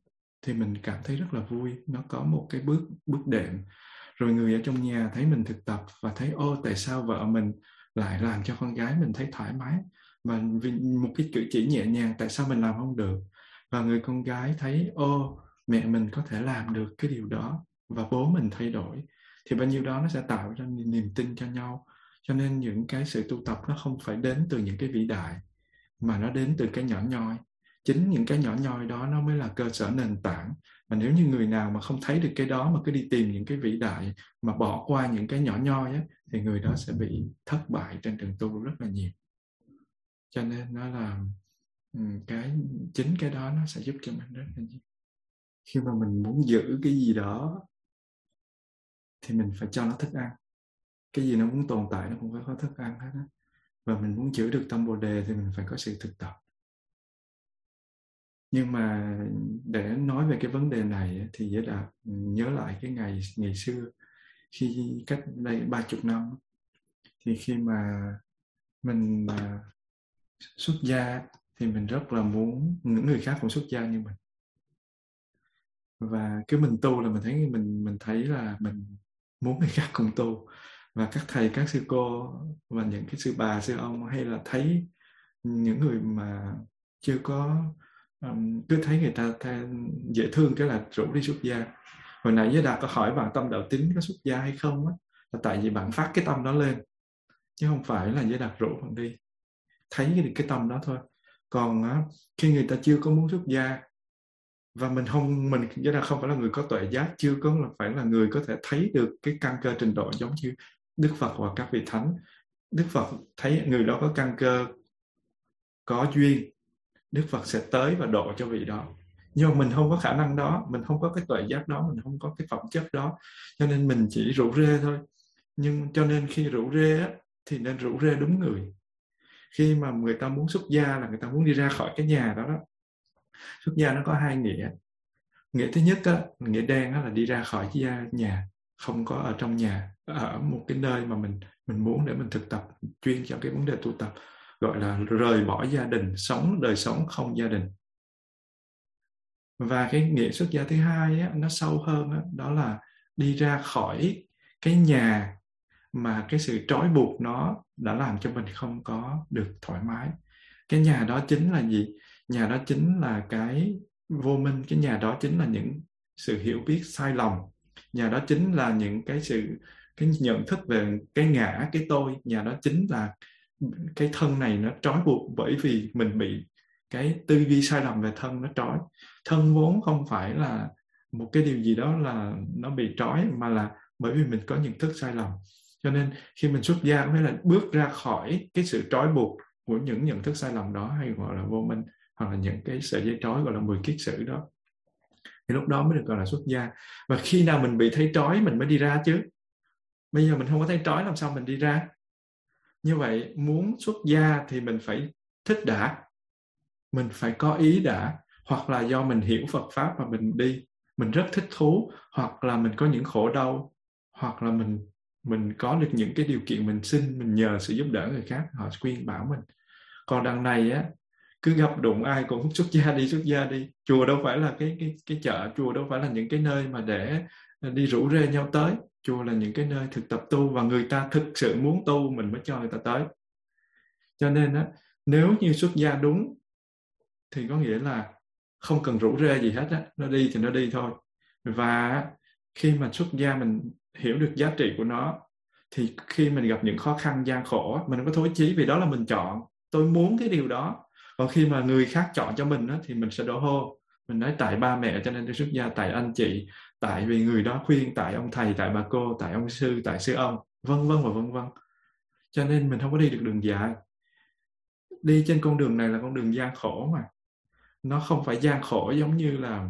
thì mình cảm thấy rất là vui. Nó có một cái bước đệm. Rồi người ở trong nhà thấy mình thực tập và thấy tại sao vợ mình lại làm cho con gái mình thấy thoải mái. Và vì một cái cử chỉ nhẹ nhàng, tại sao mình làm không được. Và người con gái thấy mẹ mình có thể làm được cái điều đó và bố mình thay đổi. Thì bao nhiêu đó nó sẽ tạo ra niềm tin cho nhau. Cho nên những cái sự tu tập nó không phải đến từ những cái vĩ đại, mà nó đến từ cái nhỏ nhoi. Chính những cái nhỏ nhoi đó nó mới là cơ sở nền tảng. Mà nếu như người nào mà không thấy được cái đó mà cứ đi tìm những cái vĩ đại, mà bỏ qua những cái nhỏ nhoi á, thì người đó sẽ bị thất bại trên đường tu rất là nhiều. Cho nên nó là chính cái đó nó sẽ giúp cho mình rất là nhiều. Khi mà mình muốn giữ cái gì đó thì mình phải cho nó thức ăn. Cái gì nó muốn tồn tại nó cũng phải có thức ăn hết á. Và mình muốn giữ được tâm Bồ Đề thì mình phải có sự thực tập. Nhưng mà để nói về cái vấn đề này thì Giới Đạt nhớ lại cái ngày xưa, khi cách đây 30 năm, thì khi mà mình xuất gia thì mình rất là muốn những người khác cũng xuất gia như mình. Và cứ mình tu là mình thấy là mình muốn người khác cùng tu. Và các thầy, các sư cô và những cái sư bà, sư ông hay là thấy những người mà chưa có, cứ thấy người ta dễ thương cái là rủ đi xuất gia. Hồi nãy Giới Đạt có hỏi bạn tâm đạo tín có xuất gia hay không á, là tại vì bạn phát cái tâm đó lên, chứ không phải là Giới Đạt rủ bạn đi. Thấy được cái tâm đó thôi. Còn á, khi người ta chưa có muốn xuất gia, và mình Giới Đạt không phải là người có tuệ giác, chưa có phải là người có thể thấy được cái căn cơ trình độ giống như Đức Phật hoặc các vị thánh. Đức Phật thấy người đó có căn cơ, có duyên, Đức Phật sẽ tới và độ cho vị đó. Nhưng mà mình không có khả năng đó, mình không có cái tuệ giác đó, mình không có cái phẩm chất đó, cho nên mình chỉ rủ rê thôi. Nhưng cho nên khi rủ rê á, thì nên rủ rê đúng người. Khi mà người ta muốn xuất gia là người ta muốn đi ra khỏi cái nhà đó đó. Xuất gia nó có hai nghĩa. Nghĩa thứ nhất á, nghĩa đen á, là đi ra khỏi nhà, không có ở trong nhà, ở một cái nơi mà mình muốn để mình thực tập chuyên cho cái vấn đề tu tập, gọi là rời bỏ gia đình, sống đời sống không gia đình. Và cái nghĩa xuất gia thứ hai á, nó sâu hơn á, đó là đi ra khỏi cái nhà mà cái sự trói buộc nó đã làm cho mình không có được thoải mái. Cái nhà đó chính là gì? Nhà đó chính là cái vô minh, cái nhà đó chính là những sự hiểu biết sai lầm, nhà đó chính là những cái nhận thức về cái ngã, cái tôi, nhà đó chính là cái thân này nó trói buộc, bởi vì mình bị cái tư duy sai lầm về thân nó trói. Thân vốn không phải là một cái điều gì đó là nó bị trói, mà là bởi vì mình có nhận thức sai lầm. Cho nên khi mình xuất gia mới là bước ra khỏi cái sự trói buộc của những nhận thức sai lầm đó, hay gọi là vô minh, hoặc là những cái sợi dây trói gọi là 10 kiết sử đó, thì lúc đó mới được gọi là xuất gia. Và khi nào mình bị thấy trói mình mới đi ra chứ. Bây giờ mình không có thấy trói làm sao mình đi ra. Như vậy muốn xuất gia thì mình phải thích đã, mình phải có ý đã, hoặc là do mình hiểu Phật Pháp mà mình đi, mình rất thích thú, hoặc là mình có những khổ đau, hoặc là mình có được những cái điều kiện mình xin, mình nhờ sự giúp đỡ người khác, họ khuyên bảo mình. Còn đằng này á, cứ gặp đụng ai cũng xuất gia đi. Chùa đâu phải là cái chợ, chùa đâu phải là những cái nơi mà để đi rủ rê nhau tới. Chùa là những cái nơi thực tập tu, và người ta thực sự muốn tu mình mới cho người ta tới. Cho nên á, nếu như xuất gia đúng thì có nghĩa là không cần rủ rê gì hết á, nó đi thì nó đi thôi. Và khi mà xuất gia mình hiểu được giá trị của nó, thì khi mình gặp những khó khăn gian khổ mình có thối chí, vì đó là mình chọn. Tôi muốn cái điều đó, Còn khi mà người khác chọn cho mình thì mình sẽ đổ hô, mình nói tại ba mẹ cho nên tôi xuất gia, tại anh chị, tại vì người đó khuyên, tại ông thầy, tại bà cô, tại ông sư, tại sư ông, vân vân và vân vân. Cho nên mình không có đi được đường dài. Đi trên con đường này là con đường gian khổ mà. Nó không phải gian khổ giống như là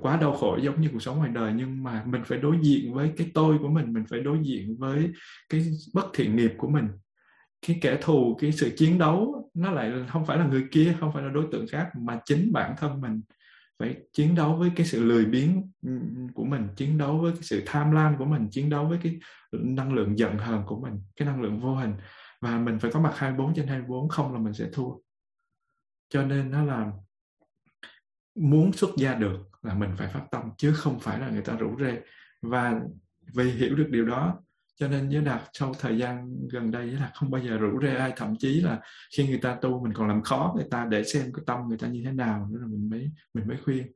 quá đau khổ giống như cuộc sống ngoài đời, nhưng mà mình phải đối diện với cái tôi của mình phải đối diện với cái bất thiện nghiệp của mình. Cái kẻ thù, cái sự chiến đấu nó lại không phải là người kia, không phải là đối tượng khác, mà chính bản thân mình phải chiến đấu với cái sự lười biếng của mình, chiến đấu với cái sự tham lam của mình, chiến đấu với cái năng lượng giận hờn của mình, cái năng lượng vô hình. Và mình phải có mặt 24/24, không là mình sẽ thua. Cho nên nó là muốn xuất gia được là mình phải phát tâm, chứ không phải là người ta rủ rê. Và vì hiểu được điều đó cho nên Giới Đạt sau thời gian gần đây Giới Đạt không bao giờ rủ rê ai, thậm chí là khi người ta tu mình còn làm khó người ta để xem cái tâm người ta như thế nào nữa rồi mình mới khuyên.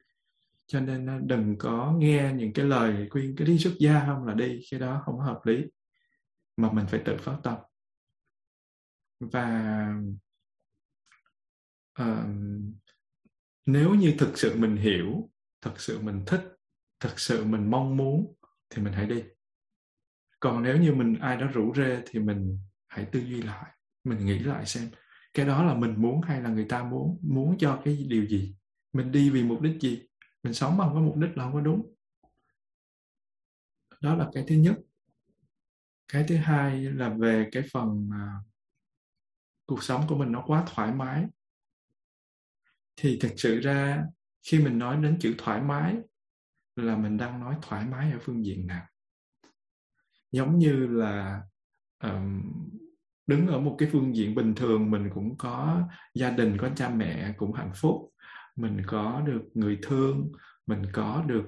Cho nên đừng có nghe những cái lời khuyên cái đi xuất gia không là đi, cái đó không hợp lý, mà mình phải tự phát tâm. Và nếu như thực sự mình hiểu, thực sự mình thích, thực sự mình mong muốn thì mình hãy đi. Còn nếu như ai đó rủ rê thì mình hãy tư duy lại, mình nghĩ lại xem cái đó là mình muốn hay là người ta muốn cho cái điều gì, mình đi vì mục đích gì. Mình sống mà không có mục đích là không có đúng. Đó là cái thứ nhất. Cái thứ hai là về cái phần cuộc sống của mình nó quá thoải mái. Thì thực sự ra khi mình nói đến chữ thoải mái là mình đang nói thoải mái ở phương diện nào? Giống như là đứng ở một cái phương diện bình thường, mình cũng có gia đình, có cha mẹ cũng hạnh phúc, mình có được người thương, mình có được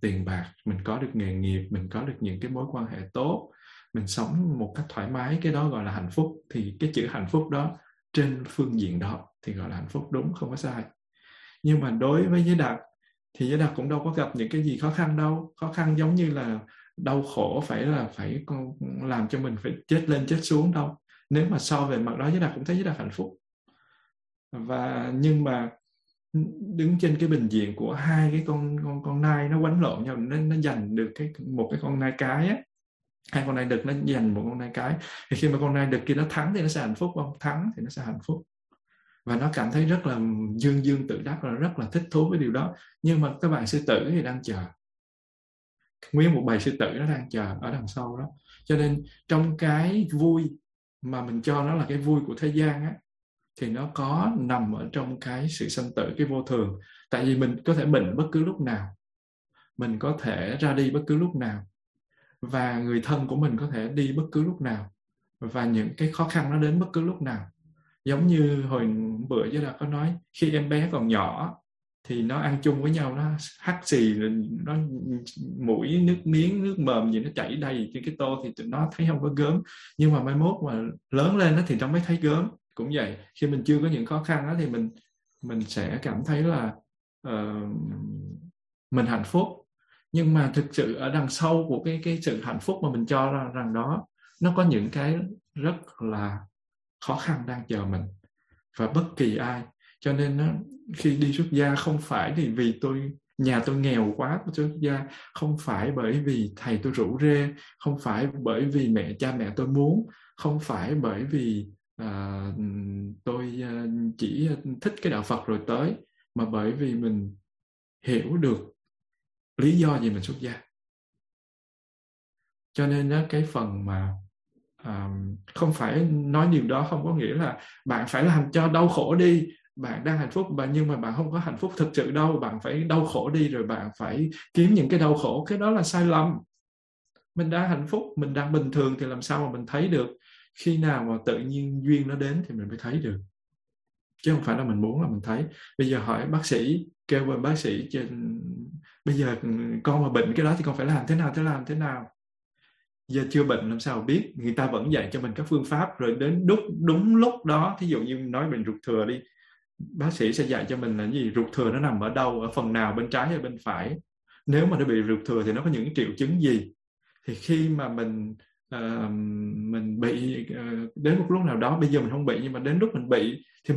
tiền bạc, mình có được nghề nghiệp, mình có được những cái mối quan hệ tốt, mình sống một cách thoải mái, cái đó gọi là hạnh phúc. Thì cái chữ hạnh phúc đó trên phương diện đó thì gọi là hạnh phúc, đúng, không có sai. Nhưng mà đối với Giới Đạt thì Giới Đạt cũng đâu có gặp những cái gì khó khăn đâu. Khó khăn giống như là đau khổ phải làm cho mình phải chết lên chết xuống đâu. Nếu mà so về mặt đó Giới Đạt cũng thấy Giới Đạt hạnh phúc. Và nhưng mà đứng trên cái bình diện của hai cái con nai nó quánh lộn nhau, nó giành được một cái con nai cái á, hai con nai đực nó giành một con nai cái, thì khi mà con nai đực kia nó thắng thì nó sẽ hạnh phúc không? Thắng thì nó sẽ hạnh phúc và nó cảm thấy rất là dương tự đắc, là rất là thích thú với điều đó. Nhưng mà các bạn sư tử thì đang chờ, nguyên một bầy sư tử nó đang chờ ở đằng sau đó. Cho nên trong cái vui mà mình cho nó là cái vui của thế gian á, thì nó có nằm ở trong cái sự sanh tử, cái vô thường. Tại vì mình có thể bệnh bất cứ lúc nào, mình có thể ra đi bất cứ lúc nào, và người thân của mình có thể đi bất cứ lúc nào, và những cái khó khăn nó đến bất cứ lúc nào. Giống như hồi bữa Giới Đạt có nói, khi em bé còn nhỏ thì nó ăn chung với nhau, nó hắt xì, nó mũi, nước miếng, nước mồm gì nó chảy đầy trên cái tô thì tụi nó thấy không có gớm. Nhưng mà mai mốt mà lớn lên thì nó mới thấy gớm. Cũng vậy, khi mình chưa có những khó khăn đó thì mình sẽ cảm thấy là mình hạnh phúc. Nhưng mà thực sự ở đằng sau của cái sự hạnh phúc mà mình cho ra rằng đó, nó có những cái rất là khó khăn đang chờ mình và bất kỳ ai. Cho nên khi đi xuất gia không phải vì nhà tôi nghèo quá tôi xuất gia, không phải bởi vì thầy tôi rủ rê, không phải bởi vì cha mẹ tôi muốn, không phải bởi vì tôi chỉ thích cái đạo Phật rồi tới, mà bởi vì mình hiểu được lý do gì mình xuất gia. Cho nên cái phần mà không phải nói điều đó không có nghĩa là bạn phải làm cho đau khổ đi, bạn đang hạnh phúc nhưng mà bạn không có hạnh phúc thực sự đâu, bạn phải đau khổ đi rồi bạn phải kiếm những cái đau khổ, cái đó là sai lầm. Mình đang hạnh phúc, mình đang bình thường thì làm sao mà mình thấy được? Khi nào mà tự nhiên duyên nó đến thì mình mới thấy được, chứ không phải là mình muốn là mình thấy. Bây giờ hỏi bác sĩ, kêu bên bác sĩ bây giờ con mà bệnh cái đó thì con phải làm thế nào, thế nào. Giờ chưa bệnh làm sao biết? Người ta vẫn dạy cho mình các phương pháp, rồi đến đúng lúc đó, thí dụ như nói bệnh ruột thừa đi, bác sĩ sẽ dạy cho mình là gì, ruột thừa nó nằm ở đâu, ở phần nào, bên trái hay bên phải, nếu mà nó bị ruột thừa thì nó có những triệu chứng gì. Thì khi mà mình mình bị đến một lúc nào đó, bây giờ mình không bị nhưng mà đến lúc mình bị thì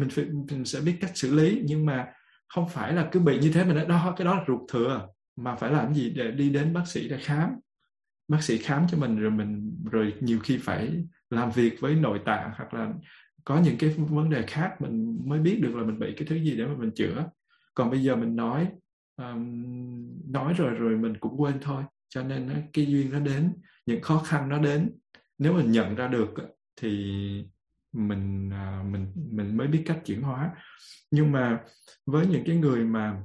mình sẽ biết cách xử lý. Nhưng mà không phải là cứ bị như thế mình nói đó cái đó là ruột thừa, mà phải làm gì để đi đến bác sĩ để khám, bác sĩ khám cho mình, rồi nhiều khi phải làm việc với nội tạng hoặc là có những cái vấn đề khác mình mới biết được là mình bị cái thứ gì để mà mình chữa. Còn bây giờ mình nói rồi mình cũng quên thôi. Cho nên cái duyên nó đến, những khó khăn nó đến, nếu mình nhận ra được thì mình mới biết cách chuyển hóa. Nhưng mà với những cái người mà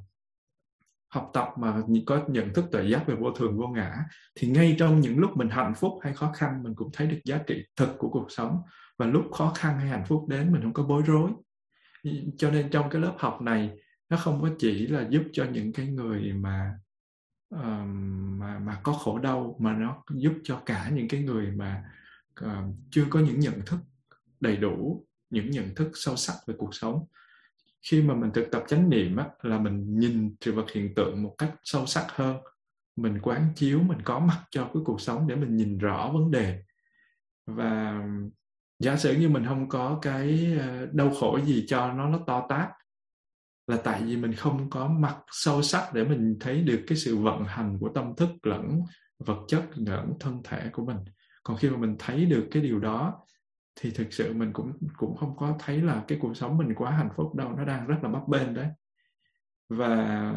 học tập mà có nhận thức tuệ giác về vô thường vô ngã thì ngay trong những lúc mình hạnh phúc hay khó khăn mình cũng thấy được giá trị thực của cuộc sống, và lúc khó khăn hay hạnh phúc đến mình không có bối rối. Cho nên trong cái lớp học này nó không có chỉ là giúp cho những cái người mà có khổ đau, mà nó giúp cho cả những cái người mà chưa có những nhận thức đầy đủ, những nhận thức sâu sắc về cuộc sống. Khi mà mình thực tập chánh niệm á, là mình nhìn sự vật hiện tượng một cách sâu sắc hơn, mình quán chiếu, mình có mặt cho cái cuộc sống để mình nhìn rõ vấn đề. Và giả sử như mình không có cái đau khổ gì cho nó to tát, là tại vì mình không có mặt sâu sắc để mình thấy được cái sự vận hành của tâm thức lẫn vật chất lẫn thân thể của mình. Còn khi mà mình thấy được cái điều đó thì thực sự mình cũng không có thấy là cái cuộc sống mình quá hạnh phúc đâu, nó đang rất là bấp bênh đấy. Và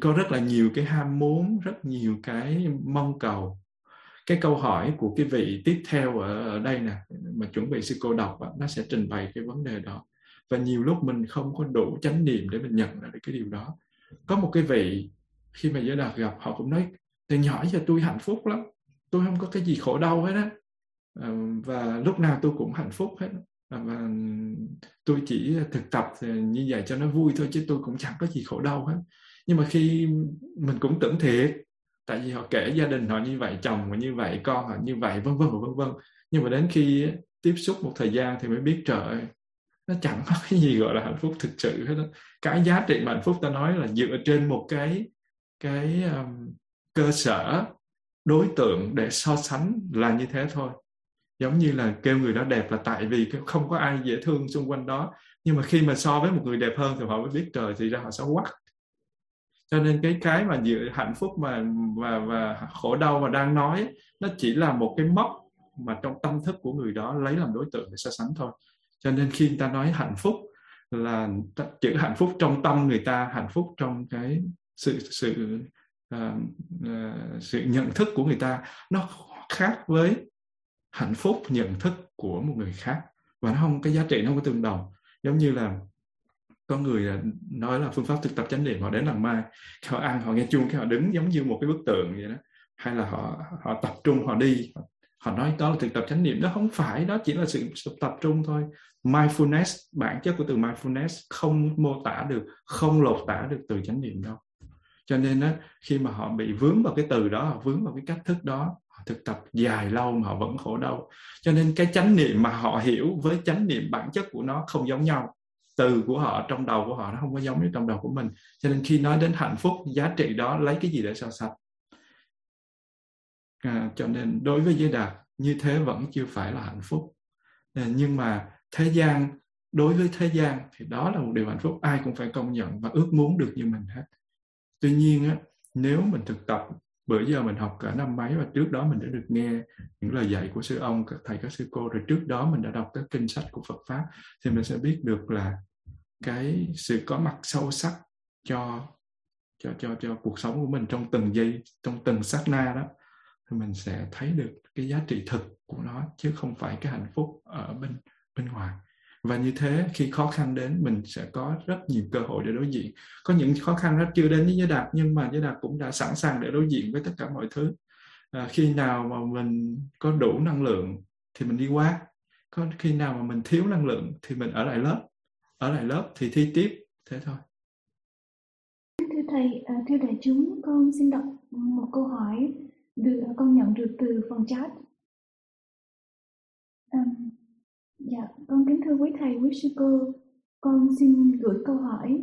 có rất là nhiều cái ham muốn, rất nhiều cái mong cầu. Cái câu hỏi của cái vị tiếp theo ở đây nè, mà chuẩn bị sư cô đọc, nó sẽ trình bày cái vấn đề đó. Và nhiều lúc mình không có đủ chánh niệm để mình nhận ra được cái điều đó. Có một cái vị khi mà Giới Đạt gặp, họ cũng nói từ nhỏ giờ tôi hạnh phúc lắm, tôi không có cái gì khổ đau hết á, và lúc nào tôi cũng hạnh phúc hết, và tôi chỉ thực tập như vậy cho nó vui thôi chứ tôi cũng chẳng có gì khổ đau hết. Nhưng mà khi mình cũng tưởng thiệt, tại vì họ kể gia đình họ như vậy, chồng họ như vậy, con họ như vậy, vân vân vân vân. Nhưng mà đến khi tiếp xúc một thời gian thì mới biết trời ơi, nó chẳng có cái gì gọi là hạnh phúc thực sự hết đó. Cái giá trị mà hạnh phúc ta nói là dựa trên một cái cơ sở đối tượng để so sánh là như thế thôi. Giống như là kêu người đó đẹp là tại vì không có ai dễ thương xung quanh đó, nhưng mà khi mà so với một người đẹp hơn thì họ mới biết trời thì ra họ xấu quắc. Cho nên cái mà giữa hạnh phúc và khổ đau mà đang nói nó chỉ là một cái mốc mà trong tâm thức của người đó lấy làm đối tượng để so sánh thôi. Cho nên khi người ta nói hạnh phúc là chữ hạnh phúc trong tâm người ta, hạnh phúc trong cái sự nhận thức của người ta, nó khác với hạnh phúc nhận thức của một người khác, và nó không, cái giá trị nó không có tương đồng. Giống như là có người nói là phương pháp thực tập chánh niệm, họ đến Làng Mai, họ ăn, họ nghe chuông, họ đứng giống như một cái bức tượng vậy đó, hay là họ tập trung, họ đi, họ nói đó là thực tập chánh niệm. Đó không phải, đó chỉ là sự tập trung thôi. Mindfulness, bản chất của từ mindfulness không mô tả được, không lột tả được từ chánh niệm đâu. Cho nên đó, khi mà họ bị vướng vào cái từ đó, họ vướng vào cái cách thức đó, họ thực tập dài lâu mà họ vẫn khổ đau. Cho nên cái chánh niệm mà họ hiểu với chánh niệm bản chất của nó không giống nhau. Từ của họ, trong đầu của họ nó không có giống như trong đầu của mình. Cho nên khi nói đến hạnh phúc, giá trị đó lấy cái gì để so sánh? Cho nên đối với Giới Đạt như thế vẫn chưa phải là hạnh phúc. Nhưng mà thế gian, đối với thế gian thì đó là một điều hạnh phúc, ai cũng phải công nhận và ước muốn được như mình hết. Tuy nhiên á, nếu mình thực tập, bữa giờ mình học cả năm mấy và trước đó mình đã được nghe những lời dạy của sư ông, các thầy, các sư cô, rồi trước đó mình đã đọc các kinh sách của Phật Pháp, thì mình sẽ biết được là cái sự có mặt sâu sắc cho cuộc sống của mình trong từng giây, trong từng sát na đó, thì mình sẽ thấy được cái giá trị thực của nó, chứ không phải cái hạnh phúc ở bên ngoài. Và như thế, khi khó khăn đến, mình sẽ có rất nhiều cơ hội để đối diện. Có những khó khăn nó chưa đến với Giới Đạt, nhưng mà Giới Đạt cũng đã sẵn sàng để đối diện với tất cả mọi thứ. Khi nào mà mình có đủ năng lượng thì mình đi qua. Còn khi nào mà mình thiếu năng lượng thì mình ở lại lớp. Ở lại lớp thì thi tiếp, thế thôi. Thưa Thầy, thưa đại chúng, con xin đọc một câu hỏi được con nhận được từ phòng chat. Dạ, con kính thưa quý thầy, quý sư cô, con xin gửi câu hỏi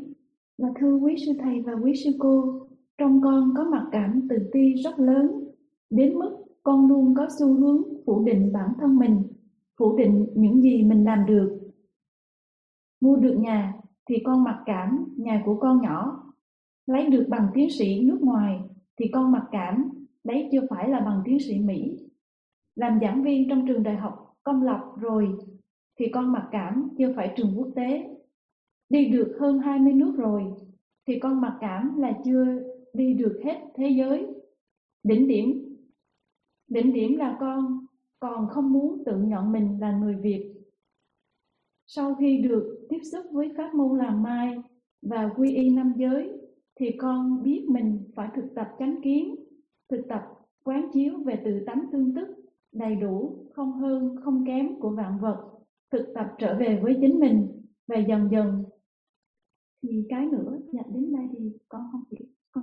là thưa quý sư thầy và quý sư cô, trong con có mặc cảm tự ti rất lớn đến mức con luôn có xu hướng phủ định bản thân mình, phủ định những gì mình làm được. Mua được nhà thì con mặc cảm nhà của con nhỏ. Lấy được bằng tiến sĩ nước ngoài thì con mặc cảm đấy chưa phải là bằng tiến sĩ Mỹ. Làm giảng viên trong trường đại học công lập rồi thì con mặc cảm chưa phải trường quốc tế. Đi được hơn 20 nước rồi thì con mặc cảm là chưa đi được hết thế giới. Đỉnh điểm là con còn không muốn tự nhận mình là người Việt. Sau khi được tiếp xúc với pháp môn Làng Mai và quy y năm giới thì con biết mình phải thực tập chánh kiến, thực tập quán chiếu về tự tánh tương tức đầy đủ, không hơn không kém của vạn vật, thực tập trở về với chính mình và dần dần. Thì cái nữa, dạ, đến đây thì con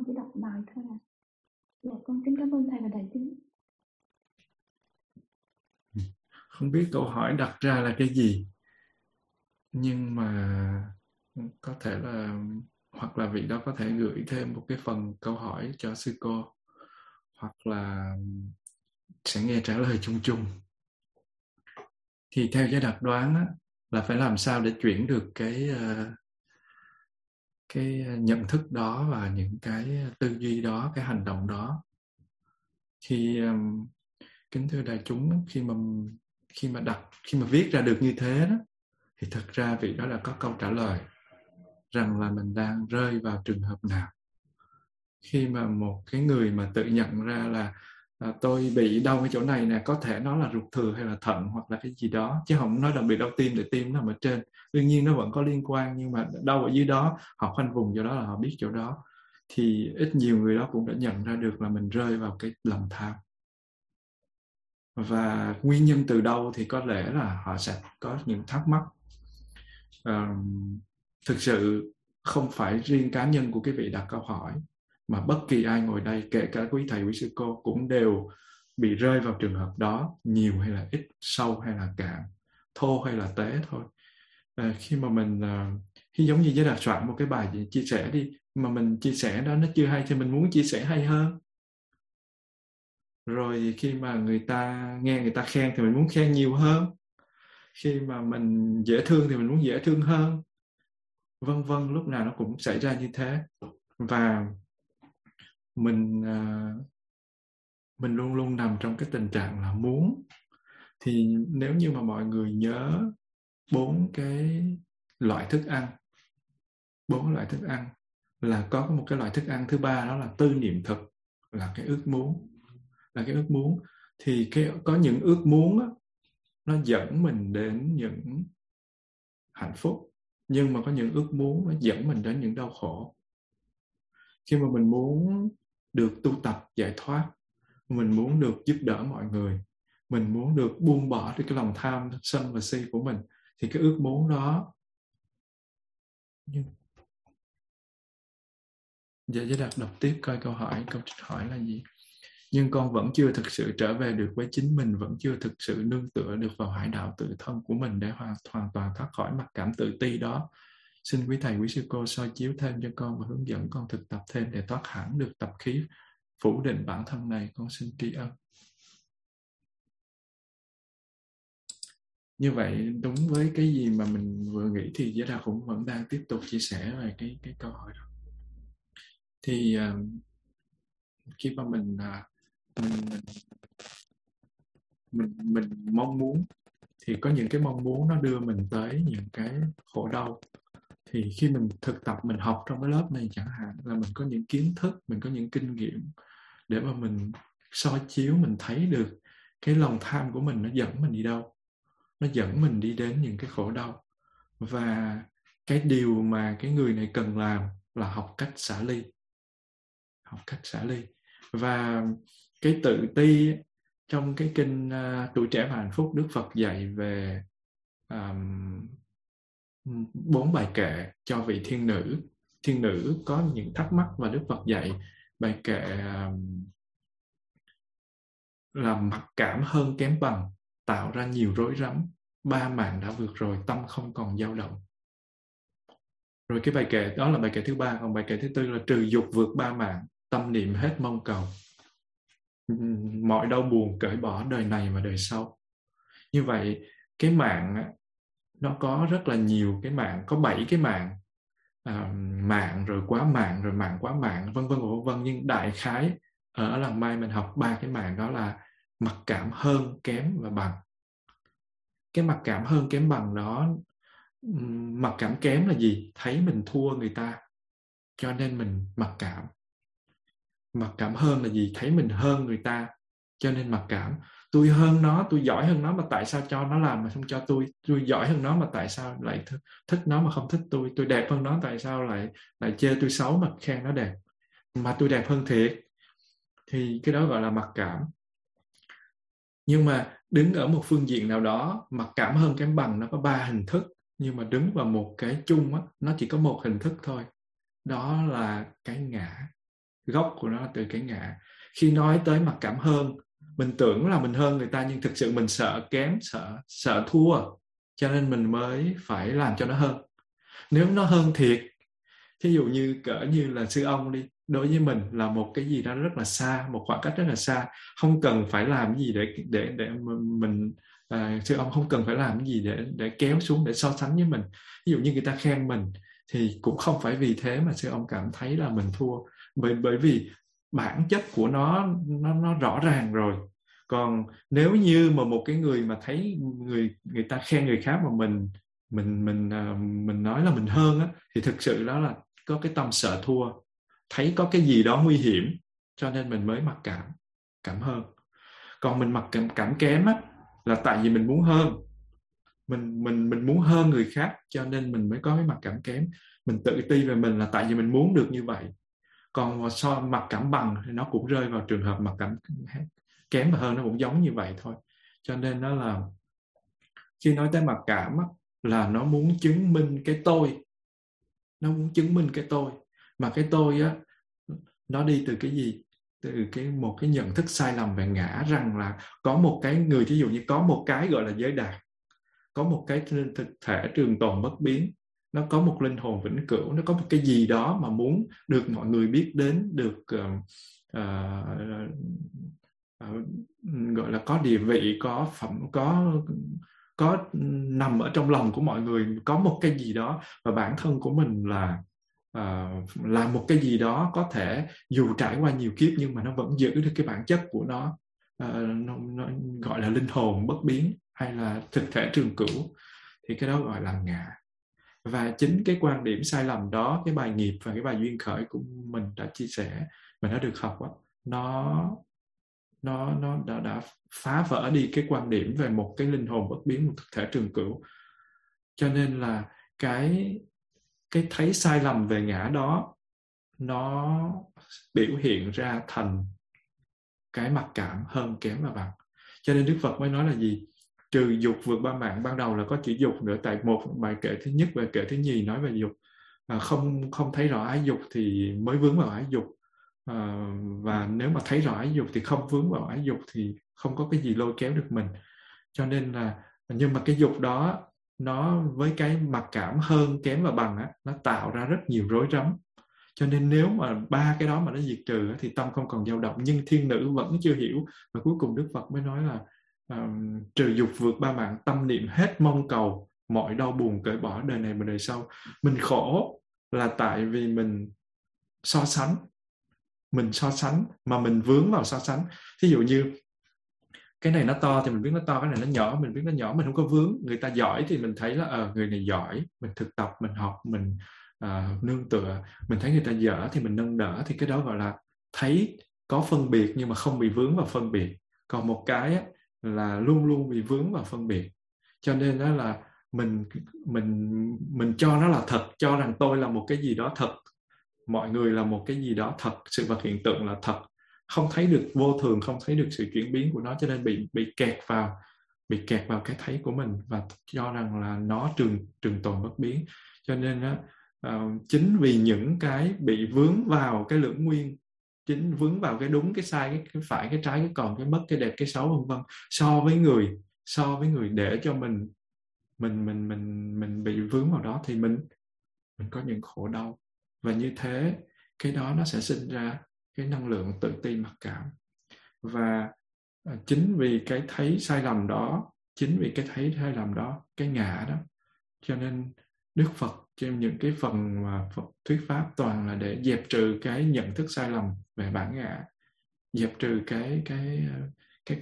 chỉ đọc bài thôi à. Dạ, con kính cảm ơn thầy và đại chúng. Không biết câu hỏi đặt ra là cái gì, nhưng mà có thể là hoặc là vị đó có thể gửi thêm một cái phần câu hỏi cho sư cô, hoặc là sẽ nghe trả lời chung chung. Thì theo Giới Đạt đoán á, là phải làm sao để chuyển được cái nhận thức đó và những cái tư duy đó, cái hành động đó. Thì kính thưa đại chúng, khi mà viết ra được như thế đó, thì thật ra vị đó đã có câu trả lời rằng là mình đang rơi vào trường hợp nào. Khi mà một cái người mà tự nhận ra là tôi bị đau cái chỗ này nè, có thể nó là ruột thừa hay là thận hoặc là cái gì đó, chứ không nói đặc biệt đau tim để tim nằm ở trên. Đương nhiên nó vẫn có liên quan, nhưng mà đau ở dưới đó, họ khoanh vùng chỗ đó là họ biết chỗ đó. Thì ít nhiều người đó cũng đã nhận ra được là mình rơi vào cái lòng tham. Và nguyên nhân từ đâu thì có lẽ là họ sẽ có những thắc mắc. Thực sự không phải riêng cá nhân của cái vị đặt câu hỏi, mà bất kỳ ai ngồi đây, kể cả quý thầy, quý sư cô, cũng đều bị rơi vào trường hợp đó, nhiều hay là ít, sâu hay là cạn, thô hay là tế thôi. Khi mà mình, giống như Giới Đạt soạn một cái bài gì, chia sẻ đi, mà mình chia sẻ đó nó chưa hay thì mình muốn chia sẻ hay hơn. Rồi khi mà người ta nghe người ta khen thì mình muốn khen nhiều hơn. Khi mà mình dễ thương thì mình muốn dễ thương hơn. Vân vân, lúc nào nó cũng xảy ra như thế. Và mình luôn luôn nằm trong cái tình trạng là muốn. Thì nếu như mà mọi người nhớ 4 loại thức ăn, là có một cái loại thức ăn thứ ba, đó là tư niệm thực, là cái ước muốn. Thì có những ước muốn đó, nó dẫn mình đến những hạnh phúc, nhưng mà có những ước muốn nó dẫn mình đến những đau khổ. Khi mà mình muốn được tu tập giải thoát, mình muốn được giúp đỡ mọi người, mình muốn được buông bỏ cái lòng tham, sân và si của mình, thì cái ước muốn đó, Giới Đạt đọc tiếp coi câu hỏi là gì. Nhưng con vẫn chưa thực sự trở về được với chính mình, vẫn chưa thực sự nương tựa được vào hải đạo tự thân của mình để hoàn toàn thoát khỏi mặc cảm tự ti đó. Xin quý thầy, quý sư cô soi chiếu thêm cho con và hướng dẫn con thực tập thêm để thoát hẳn được tập khí phủ định bản thân này. Con xin tri ân. Như vậy đúng với cái gì mà mình vừa nghĩ thì Giới Đạt cũng vẫn đang tiếp tục chia sẻ về cái câu hỏi đó. Thì khi mà mình mong muốn thì có những cái mong muốn nó đưa mình tới những cái khổ đau. Thì khi mình thực tập, mình học trong cái lớp này chẳng hạn, là mình có những kiến thức, mình có những kinh nghiệm để mà mình soi chiếu, mình thấy được cái lòng tham của mình nó dẫn mình đi đâu, nó dẫn mình đi đến những cái khổ đau. Và cái điều mà cái người này cần làm là học cách xả ly. Và cái tự ti trong cái kinh Tuổi Trẻ và Hạnh Phúc, Đức Phật dạy về 4 bài kệ cho vị thiên nữ. Thiên nữ có những thắc mắc và Đức Phật dạy bài kệ là mặc cảm hơn kém bằng, tạo ra nhiều rối rắm, 3 màn đã vượt rồi, tâm không còn dao động. Rồi cái bài kệ đó là bài kệ thứ 3, còn bài kệ thứ 4 là trừ dục vượt 3 màn, tâm niệm hết mong cầu. mọi đau buồn cởi bỏ đời này và đời sau. Như vậy cái mạng nó có rất là nhiều cái mạng, có 7 cái mạng, mạng rồi quá mạng rồi mạng quá mạng vân vân vân vân. Nhưng đại khái ở Làng Mai mình học 3 cái mạng, đó là mặc cảm, hơn, kém và bằng. Cái mặc cảm hơn kém bằng đó, mặc cảm kém là gì? Thấy mình thua người ta cho nên mình mặc cảm. Mặc cảm hơn là gì? Thấy mình hơn người ta cho nên mặc cảm. Tôi hơn nó, tôi giỏi hơn nó mà tại sao cho nó làm mà không cho tôi giỏi hơn nó mà tại sao lại thích nó mà không thích tôi đẹp hơn nó tại sao lại chê tôi xấu mà khen nó đẹp, mà tôi đẹp hơn thiệt. Thì cái đó gọi là mặc cảm. Nhưng mà đứng ở một phương diện nào đó, mặc cảm hơn kém bằng nó có 3 hình thức, nhưng mà đứng vào một cái chung á, nó chỉ có một hình thức thôi, đó là cái ngã. Gốc của nó là từ cái ngã. Khi nói tới mặc cảm hơn, mình tưởng là mình hơn người ta nhưng thực sự mình sợ kém, sợ thua, cho nên mình mới phải làm cho nó hơn. Nếu nó hơn thiệt, thí dụ như cỡ như là sư ông đi, đối với mình là một cái gì đó rất là xa, một khoảng cách rất là xa, không cần phải làm gì để mình sư ông không cần phải làm gì để kéo xuống, để so sánh với mình. Ví dụ như người ta khen mình thì cũng không phải vì thế mà sư ông cảm thấy là mình thua, bởi vì bản chất của nó rõ ràng rồi. Còn nếu như mà một cái người mà thấy người ta khen người khác mà mình nói là mình hơn á, thì thực sự đó là có cái tâm sợ thua, thấy có cái gì đó nguy hiểm cho nên mình mới mặc cảm hơn. Còn mình mặc cảm kém á là tại vì mình muốn hơn, mình muốn hơn người khác cho nên mình mới có cái mặc cảm kém. Mình tự ti về mình là tại vì mình muốn được như vậy. Còn so mặc cảm bằng thì nó cũng rơi vào trường hợp mặc cảm kém và hơn, nó cũng giống như vậy thôi. Cho nên nó là khi nói tới mặc cảm á, là nó muốn chứng minh cái tôi, mà cái tôi á nó đi từ cái gì? Từ một cái nhận thức sai lầm về ngã, rằng là có một cái người, thí dụ như có một cái gọi là giới đạt, có một cái thực thể trường tồn bất biến, nó có một linh hồn vĩnh cửu, nó có một cái gì đó mà muốn được mọi người biết đến, được gọi là có địa vị, có phẩm, có nằm ở trong lòng của mọi người, có một cái gì đó. Và bản thân của mình là một cái gì đó có thể dù trải qua nhiều kiếp nhưng mà nó vẫn giữ được cái bản chất của nó gọi là linh hồn bất biến hay là thực thể trường cửu, thì cái đó gọi là ngã. Và chính cái quan điểm sai lầm đó, cái bài nghiệp và cái bài duyên khởi của mình đã chia sẻ, mình đã được học đó, nó đã phá vỡ đi cái quan điểm về một cái linh hồn bất biến, một thực thể trường cửu. Cho nên là cái thấy sai lầm về ngã đó nó biểu hiện ra thành cái mặc cảm hơn kém và bằng. Cho nên Đức Phật mới nói là gì? Trừ dục vượt ba mạng, ban đầu là có chữ dục nữa, tại một bài kệ thứ nhất và kệ thứ nhì nói về dục, không thấy rõ ái dục thì mới vướng vào ái dục, và nếu mà thấy rõ ái dục thì không vướng vào ái dục, thì không có cái gì lôi kéo được mình. Cho nên là nhưng mà cái dục đó nó với cái mặc cảm hơn kém và bằng á, nó tạo ra rất nhiều rối rắm. Cho nên nếu mà 3 cái đó mà nó diệt trừ á, thì tâm không còn dao động. Nhưng thiên nữ vẫn chưa hiểu, và cuối cùng Đức Phật mới nói là trừ dục vượt ba mạng, tâm niệm hết mong cầu, mọi đau buồn cởi bỏ đời này và đời sau. Mình khổ là tại vì mình so sánh, mà mình vướng vào so sánh. Thí dụ như cái này nó to thì mình biết nó to, cái này nó nhỏ mình biết nó nhỏ, mình không có vướng. Người ta giỏi thì mình thấy là người này giỏi, mình thực tập, mình học, mình nương tựa. Mình thấy người ta dở thì mình nâng đỡ, thì cái đó gọi là thấy có phân biệt nhưng mà không bị vướng vào phân biệt. Còn một cái á, là luôn luôn bị vướng vào phân biệt. Cho nên đó là mình cho nó là thật, cho rằng tôi là một cái gì đó thật, mọi người là một cái gì đó thật, sự vật hiện tượng là thật, không thấy được vô thường, không thấy được sự chuyển biến của nó, cho nên bị kẹt vào cái thấy của mình và cho rằng là nó trường tồn bất biến. Cho nên đó, chính vì những cái bị vướng vào cái lưỡng nguyên, chính vướng vào cái đúng, cái sai, cái phải, cái trái, cái còn, cái mất, cái đẹp, cái xấu, vân vân, so với người để cho mình bị vướng vào đó, thì mình có những khổ đau. Và như thế cái đó nó sẽ sinh ra cái năng lượng tự ti mặc cảm. Và chính vì cái thấy sai lầm đó, cái ngã đó, cho nên Đức Phật trên những cái phần mà Phật thuyết pháp toàn là để dẹp trừ cái nhận thức sai lầm về bản ngã, dẹp trừ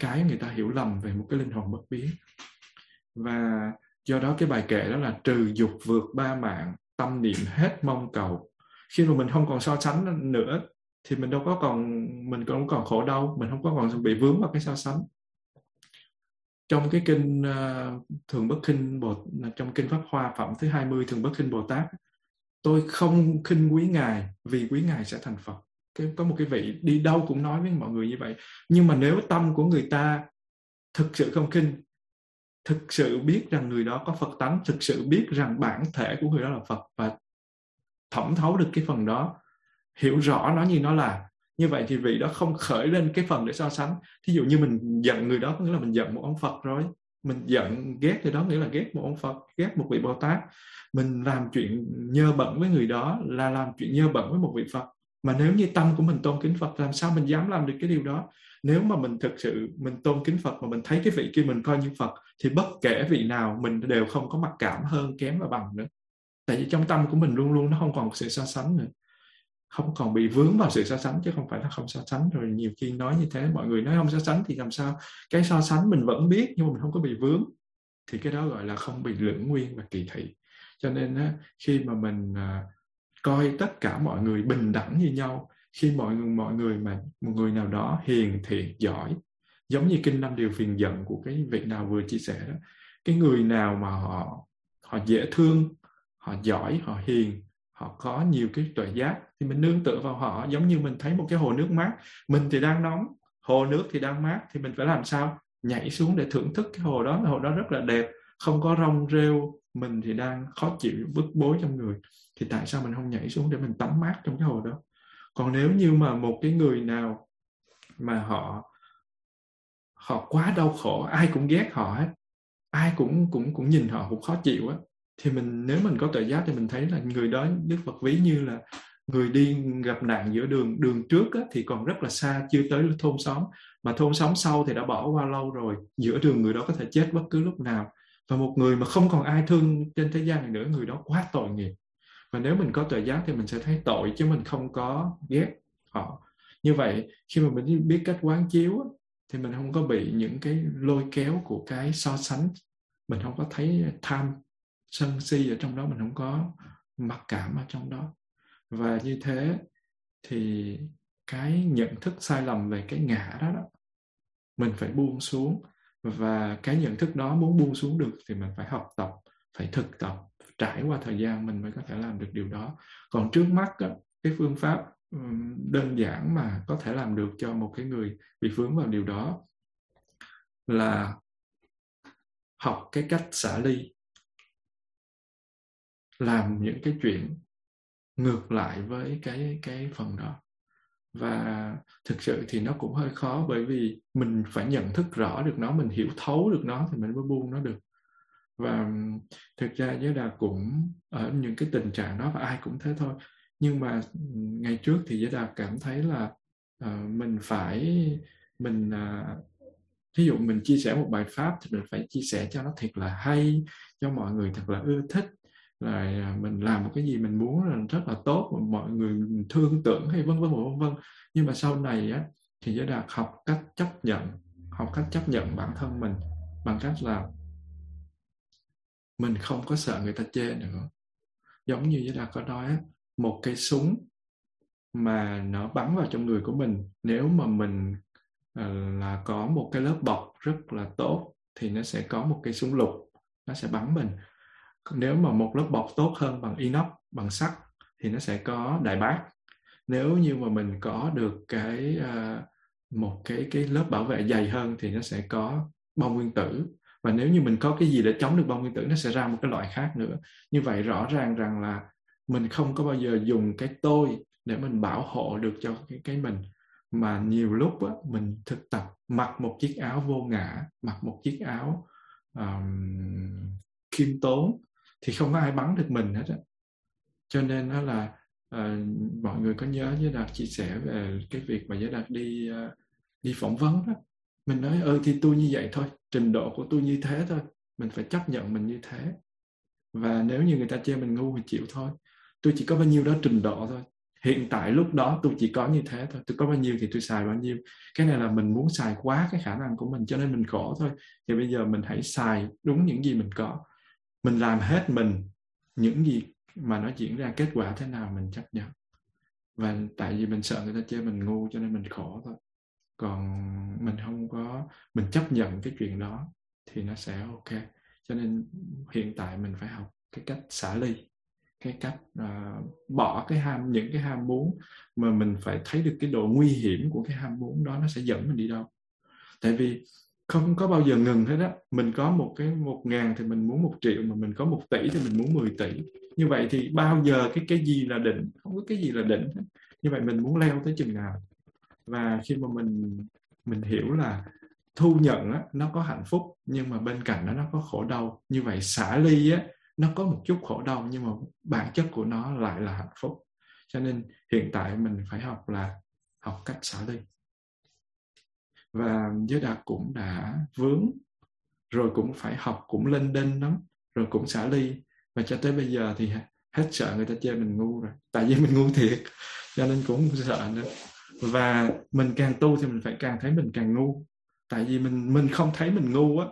cái người ta hiểu lầm về một cái linh hồn bất biến. Và do đó cái bài kệ đó là trừ dục vượt ba mạng, tâm niệm hết mong cầu. Khi mà mình không còn so sánh nữa thì mình đâu có còn, mình cũng còn khổ đau, mình không có còn bị vướng vào cái so sánh. Trong cái kinh Thường Bất Khinh Bồ, trong kinh Pháp Hoa phẩm thứ 20 Thường Bất Khinh Bồ Tát, tôi không khinh quý ngài vì quý ngài sẽ thành Phật. Có một cái vị đi đâu cũng nói với mọi người như vậy. Nhưng mà nếu tâm của người ta thực sự không khinh, thực sự biết rằng người đó có Phật tánh, thực sự biết rằng bản thể của người đó là Phật và thẩm thấu được cái phần đó, hiểu rõ nó như nó là, như vậy thì vị đó không khởi lên cái phần để so sánh. Thí dụ như mình giận người đó, có nghĩa là mình giận một ông Phật rồi. Mình giận ghét người đó, nghĩa là ghét một ông Phật, ghét một vị Bồ Tát. Mình làm chuyện nhơ bẩn với người đó là làm chuyện nhơ bẩn với một vị Phật. Mà nếu như tâm của mình tôn kính Phật, làm sao mình dám làm được cái điều đó? Nếu mà mình thực sự mình tôn kính Phật, mà mình thấy cái vị kia mình coi như Phật, thì bất kể vị nào mình đều không có mặc cảm hơn, kém và bằng nữa. Tại vì trong tâm của mình luôn luôn nó không còn sự so sánh nữa, không còn bị vướng vào sự so sánh, chứ không phải là không so sánh. Rồi nhiều khi nói như thế, mọi người nói không so sánh thì làm sao? Cái so sánh mình vẫn biết nhưng mà mình không có bị vướng, thì cái đó gọi là không bị lưỡng nguyên và kỳ thị. Cho nên khi mà mình coi tất cả mọi người bình đẳng như nhau, khi mọi người mà một người nào đó hiền thiện giỏi, giống như kinh Năm Điều Phiền Giận của cái vị nào vừa chia sẻ đó, cái người nào mà họ dễ thương, họ giỏi, họ hiền, họ có nhiều cái tuệ giác, thì mình nương tựa vào họ. Giống như mình thấy một cái hồ nước mát, mình thì đang nóng, hồ nước thì đang mát, thì mình phải làm sao? Nhảy xuống để thưởng thức cái hồ đó. Hồ đó rất là đẹp, không có rong rêu, mình thì đang khó chịu, bức bối trong người, thì tại sao mình không nhảy xuống để mình tắm mát trong cái hồ đó? Còn nếu như mà một cái người nào mà họ quá đau khổ, ai cũng ghét họ hết, ai cũng nhìn họ cũng khó chịu á, thì mình, nếu mình có tuệ giác thì mình thấy là người đó, Đức Phật ví như là người đi gặp nạn giữa đường. Đường trước á, thì còn rất là xa, chưa tới thôn xóm, mà thôn xóm sau thì đã bỏ qua lâu rồi. Giữa đường người đó có thể chết bất cứ lúc nào. Và một người mà không còn ai thương trên thế gian này nữa, người đó quá tội nghiệp. Và nếu mình có tuệ giác thì mình sẽ thấy tội, chứ mình không có ghét họ. Như vậy, khi mà mình biết cách quán chiếu thì mình không có bị những cái lôi kéo của cái so sánh. Mình không có thấy tham, sân si ở trong đó, mình không có mặc cảm ở trong đó. Và như thế thì cái nhận thức sai lầm về cái ngã đó mình phải buông xuống. Và cái nhận thức đó muốn buông xuống được thì mình phải học tập, phải thực tập, trải qua thời gian mình mới có thể làm được điều đó. Còn trước mắt đó, cái phương pháp đơn giản mà có thể làm được cho một cái người bị vướng vào điều đó là học cái cách xả ly, làm những cái chuyện ngược lại với cái phần đó. Và thực sự thì nó cũng hơi khó, bởi vì mình phải nhận thức rõ được nó, mình hiểu thấu được nó thì mình mới buông nó được. Và thực ra Giới Đạt cũng ở những cái tình trạng đó, và ai cũng thế thôi. Nhưng mà ngày trước thì Giới Đạt cảm thấy là thí dụ mình chia sẻ một bài pháp thì mình phải chia sẻ cho nó thiệt là hay, cho mọi người thật là ưa thích. Là mình làm một cái gì mình muốn là rất là tốt, mọi người thương tưởng hay vân vân. Nhưng mà sau này á, thì Giới Đạt học cách chấp nhận bản thân mình bằng cách là mình không có sợ người ta chê nữa. Giống như Giới Đạt có nói á, một cây súng mà nó bắn vào trong người của mình, nếu mà mình là có một cái lớp bọc rất là tốt thì nó sẽ có một cây súng lục, nó sẽ bắn mình. Nếu mà một lớp bọc tốt hơn bằng inox, bằng sắt thì nó sẽ có đại bác. Nếu như mà mình có được một cái lớp bảo vệ dày hơn thì nó sẽ có bom nguyên tử. Và nếu như mình có cái gì để chống được bom nguyên tử, nó sẽ ra một cái loại khác nữa. Như vậy rõ ràng rằng là mình không có bao giờ dùng cái tôi để mình bảo hộ được cho cái mình. Mà nhiều lúc á, mình thực tập mặc một chiếc áo vô ngã, mặc một chiếc áo khiêm tốn thì không có ai bắn được mình hết á. Cho nên đó là mọi người có nhớ Giới Đạt chia sẻ về cái việc mà Giới Đạt đi đi phỏng vấn đó, mình nói thì tôi như vậy thôi, trình độ của tôi như thế thôi, mình phải chấp nhận mình như thế. Và nếu như người ta chê mình ngu thì chịu thôi, tôi chỉ có bao nhiêu đó trình độ thôi, hiện tại lúc đó tôi chỉ có như thế thôi, tôi có bao nhiêu thì tôi xài bao nhiêu. Cái này là mình muốn xài quá cái khả năng của mình cho nên mình khổ thôi. Thì bây giờ mình hãy xài đúng những gì mình có, mình làm hết mình, những gì mà nó diễn ra kết quả thế nào mình chấp nhận. Và tại vì mình sợ người ta chê mình ngu cho nên mình khổ thôi. Còn mình không có, mình chấp nhận cái chuyện đó thì nó sẽ ok. Cho nên hiện tại mình phải học cái cách xả ly, cái cách bỏ cái ham, những cái ham muốn, mà mình phải thấy được cái độ nguy hiểm của cái ham muốn đó, nó sẽ dẫn mình đi đâu. Tại vì không có bao giờ ngừng hết á, mình có một ngàn thì mình muốn 1 triệu, mà mình có 1 tỷ thì mình muốn 10 tỷ. Như vậy thì bao giờ cái gì là định? Không có cái gì là định hết. Như vậy mình muốn leo tới chừng nào? Và khi mà mình hiểu là thu nhận á, nó có hạnh phúc, nhưng mà bên cạnh đó nó có khổ đau. Như vậy xả ly á, nó có một chút khổ đau nhưng mà bản chất của nó lại là hạnh phúc. Cho nên hiện tại mình phải học là học cách xả ly. Và Giới Đạt cũng đã vướng, rồi cũng phải học, cũng lên đên lắm, rồi cũng xả ly. Và cho tới bây giờ thì hết sợ người ta chê mình ngu rồi. Tại vì mình ngu thiệt, cho nên cũng không sợ nữa. Và mình càng tu thì mình phải càng thấy mình càng ngu. Tại vì mình không thấy mình ngu á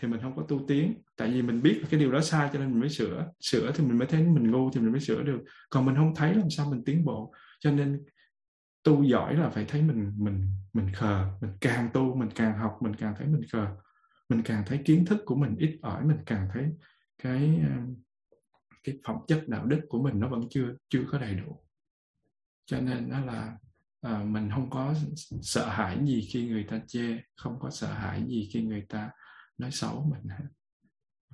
thì mình không có tu tiến. Tại vì mình biết cái điều đó sai cho nên mình mới sửa thì mình mới thấy mình ngu thì mình mới sửa được. Còn mình không thấy làm sao mình tiến bộ. Cho nên tu giỏi là phải thấy mình khờ. Mình càng tu, mình càng học, mình càng thấy mình khờ, mình càng thấy kiến thức của mình ít ỏi, mình càng thấy cái phẩm chất đạo đức của mình nó vẫn chưa có đầy đủ. Cho nên đó là mình không có sợ hãi gì khi người ta chê, không có sợ hãi gì khi người ta nói xấu mình.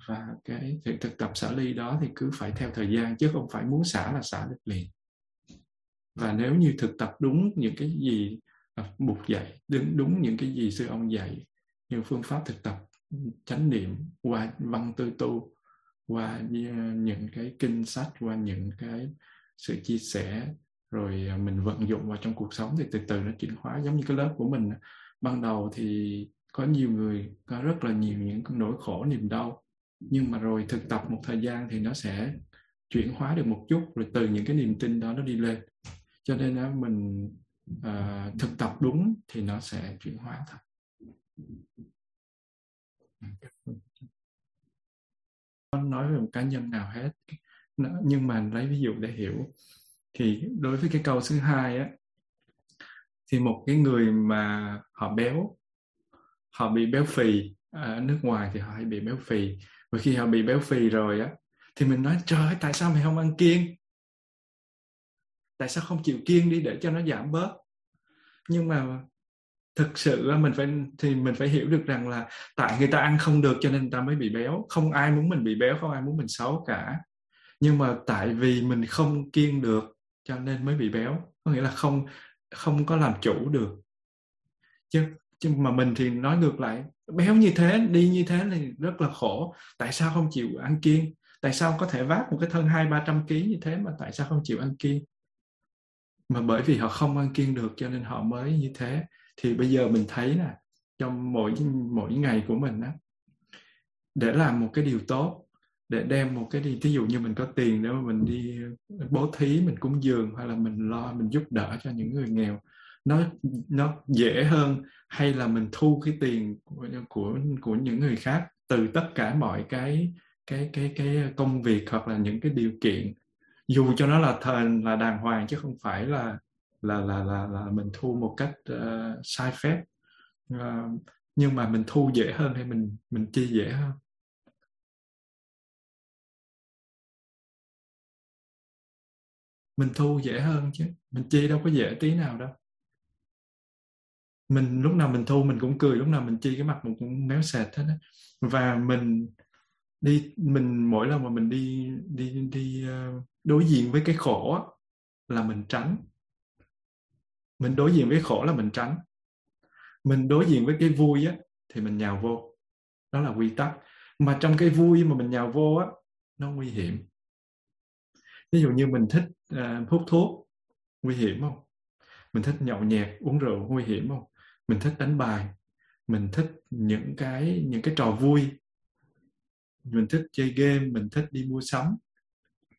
Và cái thực tập xả ly đó thì cứ phải theo thời gian, chứ không phải muốn xả là xả được liền. Và nếu như thực tập đúng những cái gì Bụt dạy, đúng những cái gì sư ông dạy, nhiều phương pháp thực tập chánh niệm qua văn tư tu, qua những cái kinh sách, qua những cái sự chia sẻ, rồi mình vận dụng vào trong cuộc sống thì từ từ nó chuyển hóa. Giống như cái lớp của mình, ban đầu thì có nhiều người có rất là nhiều những nỗi khổ niềm đau, nhưng mà rồi thực tập một thời gian thì nó sẽ chuyển hóa được một chút, rồi từ những cái niềm tin đó nó đi lên. Cho nên là mình thực tập đúng thì nó sẽ chuyển hóa thật. Không nói về một cá nhân nào hết, nhưng mà lấy ví dụ để hiểu. Thì đối với cái câu thứ hai á, thì một cái người mà họ béo, họ bị béo phì, ở nước ngoài thì họ hay bị béo phì. Và khi họ bị béo phì rồi á, thì mình nói trời ơi, tại sao mày không ăn kiêng? Tại sao không chịu kiêng đi để cho nó giảm bớt? Nhưng mà thực sự mình phải hiểu được rằng là tại người ta ăn không được cho nên người ta mới bị béo. Không ai muốn mình bị béo, không ai muốn mình xấu cả. Nhưng mà tại vì mình không kiêng được cho nên mới bị béo. Có nghĩa là không có làm chủ được. Chứ mà mình thì nói ngược lại, béo như thế, đi như thế thì rất là khổ. Tại sao không chịu ăn kiêng? Tại sao có thể vác một cái thân 200-300 kg như thế mà tại sao không chịu ăn kiêng? Mà bởi vì họ không ăn kiêng được cho nên họ mới như thế. Thì bây giờ mình thấy là trong mỗi ngày của mình á, để làm một cái điều tốt, để đem một cái, thí dụ như mình có tiền để mà mình đi bố thí, mình cúng dường, hoặc là mình lo, mình giúp đỡ cho những người nghèo, nó dễ hơn hay là mình thu cái tiền của những người khác từ tất cả mọi cái công việc hoặc là những cái điều kiện, dù cho nó là đàng hoàng chứ không phải là mình thu một cách sai phép, nhưng mà mình thu dễ hơn hay mình chi dễ hơn? Mình thu dễ hơn chứ, mình chi đâu có dễ tí nào đâu. Mình lúc nào mình thu mình cũng cười, lúc nào mình chi cái mặt mình cũng méo sệt hết á. Và mình mỗi lần mà mình đi đối diện với cái khổ á, là mình tránh. Mình đối diện với khổ là mình tránh. Mình đối diện với cái vui á thì mình nhào vô. Đó là quy tắc. Mà trong cái vui mà mình nhào vô á, nó nguy hiểm. Ví dụ như mình thích hút thuốc, nguy hiểm không? Mình thích nhậu nhẹt, uống rượu, nguy hiểm không? Mình thích đánh bài, mình thích những cái trò vui, mình thích chơi game, mình thích đi mua sắm.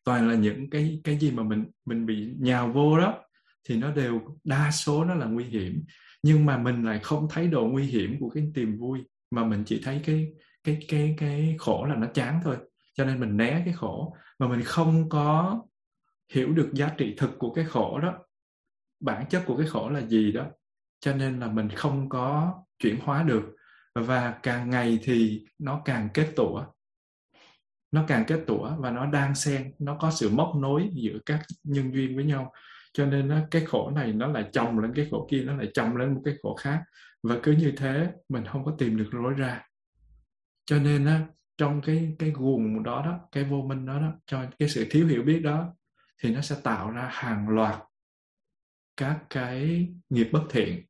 Toàn là những cái gì mà mình bị nhào vô đó thì nó đều, đa số nó là nguy hiểm. Nhưng mà mình lại không thấy độ nguy hiểm của cái tìm vui, mà mình chỉ thấy cái khổ là nó chán thôi. Cho nên mình né cái khổ, mà mình không có hiểu được giá trị thực của cái khổ đó, bản chất của cái khổ là gì đó. Cho nên là mình không có chuyển hóa được, và càng ngày thì nó càng kết tủa. Nó càng kết tủa và nó đan xen, nó có sự móc nối giữa các nhân duyên với nhau. Cho nên cái khổ này nó lại chồng lên cái khổ kia, nó lại chồng lên một cái khổ khác. Và cứ như thế mình không có tìm được lối ra. Cho nên trong cái guồng đó đó, cái vô minh đó đó, cho cái sự thiếu hiểu biết đó, thì nó sẽ tạo ra hàng loạt các cái nghiệp bất thiện.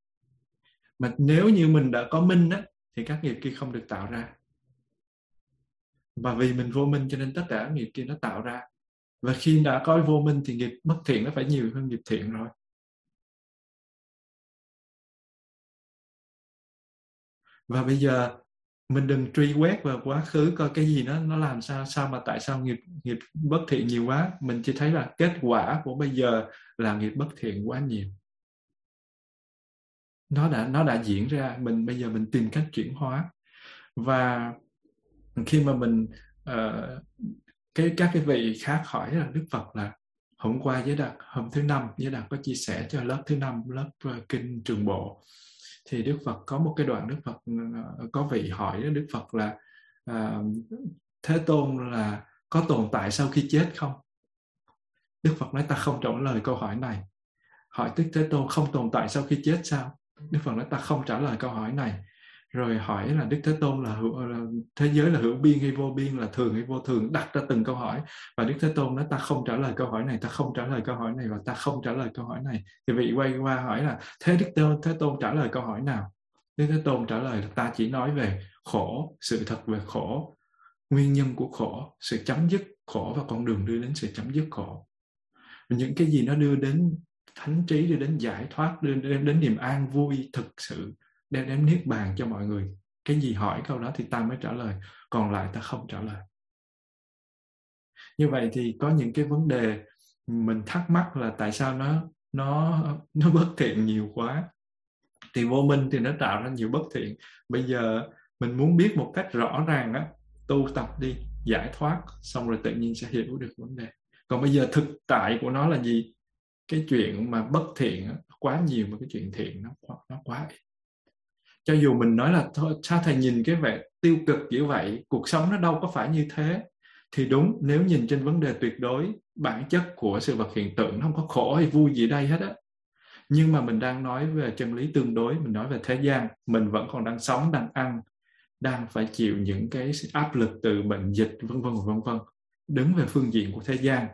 Mà nếu như mình đã có minh á, thì các nghiệp kia không được tạo ra. Và vì mình vô minh cho nên tất cả nghiệp kia nó tạo ra. Và khi đã có vô minh thì nghiệp bất thiện nó phải nhiều hơn nghiệp thiện rồi. Và bây giờ mình đừng truy quét vào quá khứ coi cái gì nó làm sao mà tại sao nghiệp bất thiện nhiều quá. Mình chỉ thấy là kết quả của bây giờ là nghiệp bất thiện quá nhiều. Nó đã diễn ra, bây giờ mình tìm cách chuyển hóa. Và khi mà mình các vị khác hỏi là Đức Phật là hôm qua Giới Đạt, hôm thứ Năm Giới Đạt có chia sẻ cho lớp thứ Năm, lớp Kinh Trường Bộ, thì Đức Phật có một cái đoạn Đức Phật có vị hỏi Đức Phật là Thế Tôn là có tồn tại sau khi chết không? Đức Phật nói ta không trả lời câu hỏi này. Hỏi tức Thế Tôn không tồn tại sau khi chết sao? Đức Phật nói ta không trả lời câu hỏi này. Rồi hỏi là Đức Thế Tôn là thế giới là hữu biên hay vô biên, là thường hay vô thường, đặt ra từng câu hỏi. Và Đức Thế Tôn nói ta không trả lời câu hỏi này, ta không trả lời câu hỏi này, và ta không trả lời câu hỏi này. Thì vị quay qua hỏi là thế Đức Thế Tôn trả lời câu hỏi nào? Đức Thế Tôn trả lời là ta chỉ nói về khổ, sự thật về khổ, nguyên nhân của khổ, sự chấm dứt khổ và con đường đưa đến sự chấm dứt khổ. Những cái gì nó đưa đến thánh trí, đưa đến giải thoát, đưa đến niềm an vui thực sự, đem đến niết bàn cho mọi người. Cái gì hỏi câu đó thì ta mới trả lời, còn lại ta không trả lời. Như vậy thì có những cái vấn đề mình thắc mắc là tại sao nó bất thiện nhiều quá. Thì vô minh thì nó tạo ra nhiều bất thiện. Bây giờ mình muốn biết một cách rõ ràng á, tu tập đi, giải thoát, xong rồi tự nhiên sẽ hiểu được vấn đề. Còn bây giờ thực tại của nó là gì? Cái chuyện mà bất thiện á, quá nhiều, mà cái chuyện thiện nó quá ít. Cho dù mình nói là thôi, sao thầy nhìn cái vẻ tiêu cực như vậy, cuộc sống nó đâu có phải như thế. Thì đúng, nếu nhìn trên vấn đề tuyệt đối, bản chất của sự vật hiện tượng nó không có khổ hay vui gì đây hết á. Nhưng mà mình đang nói về chân lý tương đối, mình nói về thế gian, mình vẫn còn đang sống, đang ăn, đang phải chịu những cái áp lực từ bệnh dịch vân vân. Đứng về phương diện của thế gian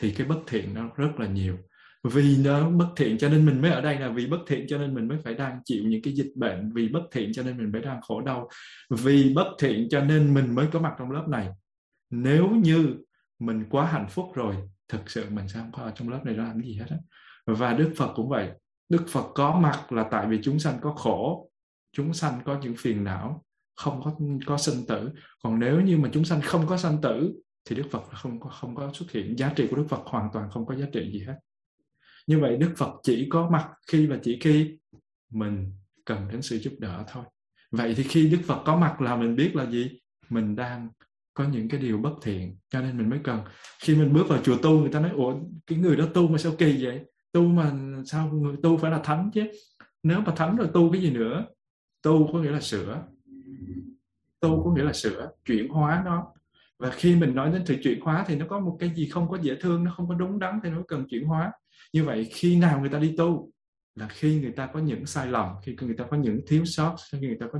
thì cái bất thiện nó rất là nhiều. Vì nó bất thiện cho nên mình mới ở đây, là vì bất thiện cho nên mình mới phải đang chịu những cái dịch bệnh, vì bất thiện cho nên mình mới đang khổ đau, vì bất thiện cho nên mình mới có mặt trong lớp này. Nếu như mình quá hạnh phúc rồi, thực sự mình sẽ không có ở trong lớp này để làm gì hết á. Và Đức Phật cũng vậy. Đức Phật có mặt là tại vì chúng sanh có khổ, chúng sanh có những phiền não, không có sinh tử. Còn nếu như mà chúng sanh không có sanh tử thì Đức Phật không có xuất hiện. Giá trị của Đức Phật hoàn toàn không có giá trị gì hết. Như vậy Đức Phật chỉ có mặt khi và chỉ khi mình cần đến sự giúp đỡ thôi. Vậy thì khi Đức Phật có mặt là mình biết là gì? Mình đang có những cái điều bất thiện, cho nên mình mới cần. Khi mình bước vào chùa tu, người ta nói ủa cái người đó tu mà sao kỳ vậy? Tu mà sao, người tu phải là thánh chứ. Nếu mà thánh rồi tu cái gì nữa? Tu có nghĩa là sửa. Tu có nghĩa là sửa, chuyển hóa nó. Và khi mình nói đến sự chuyển hóa thì nó có một cái gì không có dễ thương, nó không có đúng đắn thì nó cần chuyển hóa. Như vậy khi nào người ta đi tu là khi người ta có những sai lầm, khi người ta có những thiếu sót, khi người ta có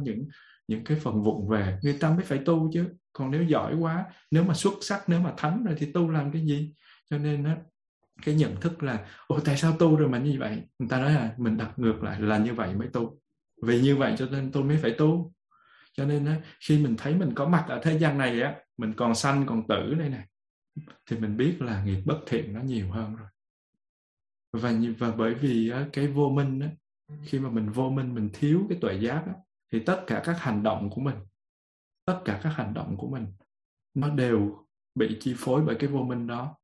những cái phần vụng về, người ta mới phải tu chứ. Còn nếu giỏi quá, nếu mà xuất sắc, nếu mà thánh rồi thì tu làm cái gì? Cho nên đó, cái nhận thức là ồ tại sao tu rồi mà như vậy? Người ta nói là mình đặt ngược lại là như vậy mới tu. Vì như vậy cho nên tôi mới phải tu. Cho nên đó, khi mình thấy mình có mặt ở thế gian này á, mình còn sanh còn tử đây này, thì mình biết là nghiệp bất thiện nó nhiều hơn rồi. Và bởi vì cái vô minh Khi mà mình vô minh, mình thiếu cái tuệ giác á, thì tất cả các hành động của mình nó đều bị chi phối bởi cái vô minh đó.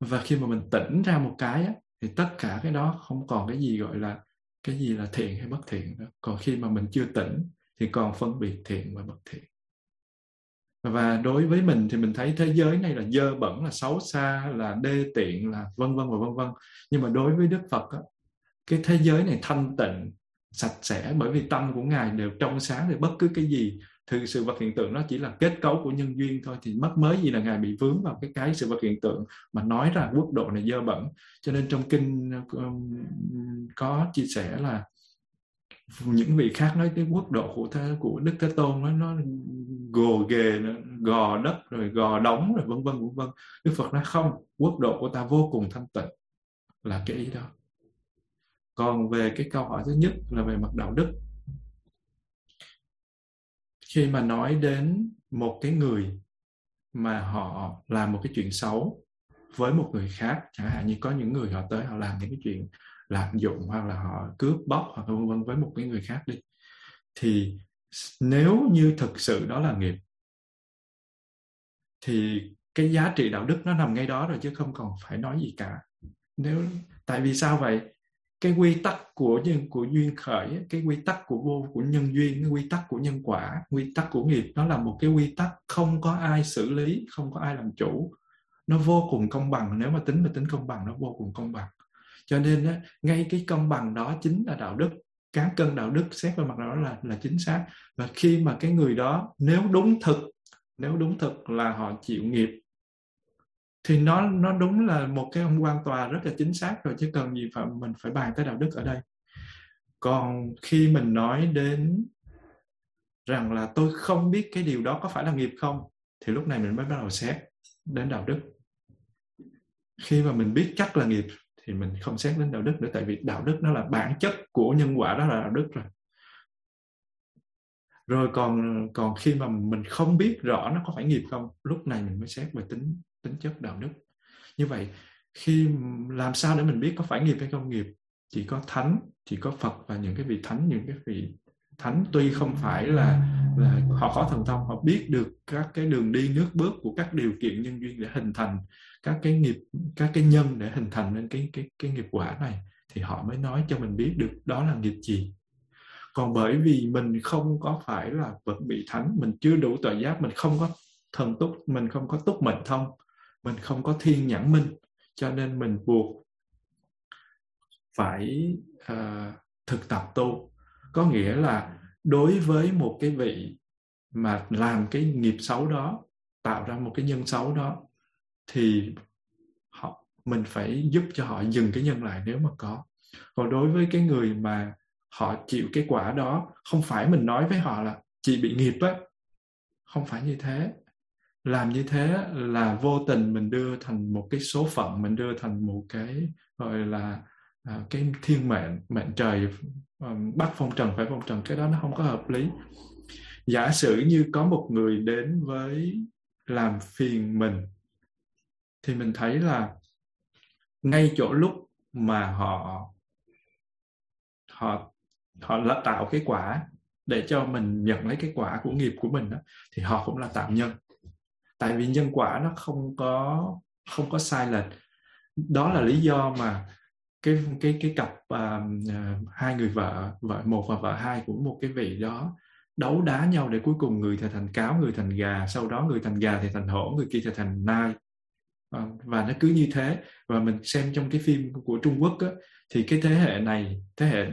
Và khi mà mình tỉnh ra một cái á, thì tất cả cái đó không còn cái gì gọi là cái gì là thiện hay bất thiện nữa. Còn khi mà mình chưa tỉnh thì còn phân biệt thiện và bất thiện. Và đối với mình thì mình thấy thế giới này là dơ bẩn, là xấu xa, là đê tiện, là vân vân và vân vân. Nhưng mà đối với Đức Phật á, cái thế giới này thanh tịnh, sạch sẽ, bởi vì tâm của Ngài đều trong sáng. Thì bất cứ cái gì, thì sự vật hiện tượng nó chỉ là kết cấu của nhân duyên thôi, thì mắc mới gì là Ngài bị vướng vào cái sự vật hiện tượng mà nói rằng quốc độ này dơ bẩn. Cho nên trong kinh có chia sẻ là những vị khác nói cái quốc độ của Đức Thế Tôn nó gồ ghề, nó gò đất, rồi gò đống, rồi vân vân vân vân. Đức Phật nói không, quốc độ của ta vô cùng thanh tịnh, là cái ý đó. Còn về cái câu hỏi thứ nhất là về mặt đạo đức, khi mà nói đến một cái người mà họ làm một cái chuyện xấu với một người khác, chẳng hạn như có những người họ tới họ làm những cái chuyện lạm dụng hoặc là họ cướp bóc hoặc vân vân với một cái người khác đi, thì nếu như thực sự đó là nghiệp thì cái giá trị đạo đức nó nằm ngay đó rồi, chứ không còn phải nói gì cả. Tại vì sao vậy? Cái quy tắc của duyên khởi, cái quy tắc của nhân duyên, cái quy tắc của nhân quả, quy tắc của nghiệp, nó là một cái quy tắc không có ai xử lý, không có ai làm chủ. Nó vô cùng công bằng, nếu mà tính công bằng, nó vô cùng công bằng. Cho nên ngay cái công bằng đó chính là đạo đức, cán cân đạo đức xét về mặt đó là chính xác. Và khi mà cái người đó nếu đúng thực là họ chịu nghiệp thì nó đúng là một cái quan tòa rất là chính xác rồi, chứ cần gì phải mình phải bàn tới đạo đức ở đây. Còn khi mình nói đến rằng là tôi không biết cái điều đó có phải là nghiệp không, thì lúc này mình mới bắt đầu xét đến đạo đức. Khi mà mình biết chắc là nghiệp thì mình không xét đến đạo đức nữa, tại vì đạo đức nó là bản chất của nhân quả, đó là đạo đức rồi. Rồi còn khi mà mình không biết rõ nó có phải nghiệp không, lúc này mình mới xét về tính chất đạo đức. Như vậy, khi làm sao để mình biết có phải nghiệp hay không nghiệp? Chỉ có thánh, chỉ có Phật và những cái vị thánh tuy không phải là họ có thần thông, họ biết được các cái đường đi nước bước của các điều kiện nhân duyên để hình thành các cái nghiệp, các cái nhân để hình thành nên cái nghiệp quả này, thì họ mới nói cho mình biết được đó là nghiệp gì. Còn bởi vì mình không có phải là bậc vị thánh, mình chưa đủ tuệ giác, mình không có thần túc, mình không có túc mệnh thông, mình không có thiên nhãn minh, cho nên mình buộc phải thực tập tu. Có nghĩa là đối với một cái vị mà làm cái nghiệp xấu đó, tạo ra một cái nhân xấu đó, thì mình phải giúp cho họ dừng cái nhân lại nếu mà có. Còn đối với cái người mà họ chịu cái quả đó, không phải mình nói với họ là chị bị nghiệp á, không phải như thế. Làm như thế là vô tình mình đưa thành một cái số phận, mình đưa thành một cái gọi là cái thiên mệnh, mệnh trời bắt phong trần phải phong trần, cái đó nó không có hợp lý. Giả sử như có một người đến với làm phiền mình, thì mình thấy là ngay chỗ lúc mà họ đã tạo cái quả để cho mình nhận lấy cái quả của nghiệp của mình đó, thì họ cũng là tạo nhân. Tại vì nhân quả nó không có sai lệch. Đó là lý do mà cái cặp hai người vợ một và vợ hai của một cái vị đó đấu đá nhau để cuối cùng người thì thành cáo, người thành gà, sau đó người thành gà thì thành hổ, người kia thì thành nai. Và nó cứ như thế. Và mình xem trong cái phim của Trung Quốc á, thì cái thế hệ này, thế hệ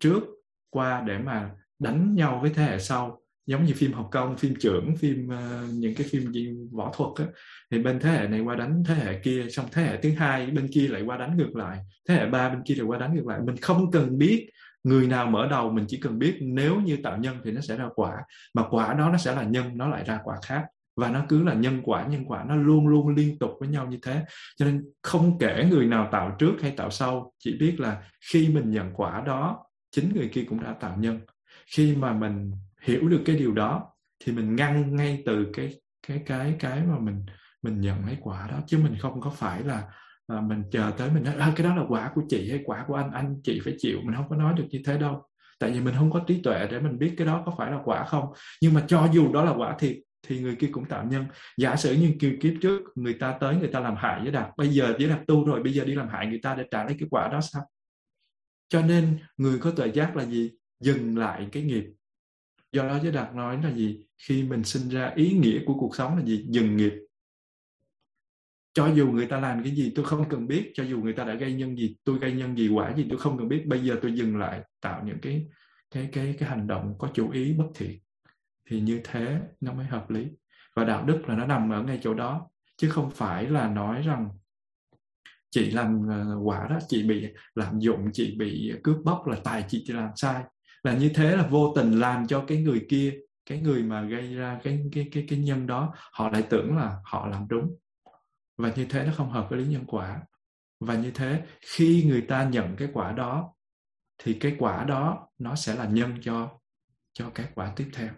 trước qua để mà đánh nhau với thế hệ sau, giống như phim Hồng Kông, phim trưởng, phim những cái phim võ thuật á, thì bên thế hệ này qua đánh thế hệ kia, xong thế hệ thứ hai bên kia lại qua đánh ngược lại, thế hệ ba bên kia lại qua đánh ngược lại. Mình không cần biết người nào mở đầu, mình chỉ cần biết nếu như tạo nhân thì nó sẽ ra quả, mà quả đó nó sẽ là nhân, nó lại ra quả khác, và nó cứ là nhân quả nó luôn luôn liên tục với nhau như thế. Cho nên không kể người nào tạo trước hay tạo sau, chỉ biết là khi mình nhận quả đó, chính người kia cũng đã tạo nhân. Khi mà mình hiểu được cái điều đó thì mình ngăn ngay từ cái mà mình nhận lấy quả đó, chứ mình không có phải là mình chờ tới mình nói cái đó là quả của chị hay quả của anh chị phải chịu. Mình không có nói được như thế đâu, tại vì mình không có trí tuệ để mình biết cái đó có phải là quả không. Nhưng mà cho dù đó là quả thiệt thì người kia cũng tạo nhân. Giả sử như kiều kiếp trước người ta tới người ta làm hại Giới Đạt, bây giờ Giới Đạt tu rồi, bây giờ đi làm hại người ta để trả lấy cái quả đó sao? Cho nên người có tuệ giác là gì? Dừng lại cái nghiệp. Do đó Giới Đạt nói là gì? Khi mình sinh ra, ý nghĩa của cuộc sống là gì? Dừng nghiệp. Cho dù người ta làm cái gì tôi không cần biết, cho dù người ta đã gây nhân gì, tôi gây nhân gì, quả gì tôi không cần biết, bây giờ tôi dừng lại tạo những cái hành động có chủ ý bất thiện. Thì như thế nó mới hợp lý. Và đạo đức là nó nằm ở ngay chỗ đó, chứ không phải là nói rằng chị làm quả đó, chị bị lạm dụng, chị bị cướp bóc là tại chị làm sai. Là như thế là vô tình làm cho cái người kia, cái người mà gây ra cái nhân đó, họ lại tưởng là họ làm đúng. Và như thế nó không hợp với lý nhân quả. Và như thế khi người ta nhận cái quả đó thì cái quả đó nó sẽ là nhân cho cái quả tiếp theo.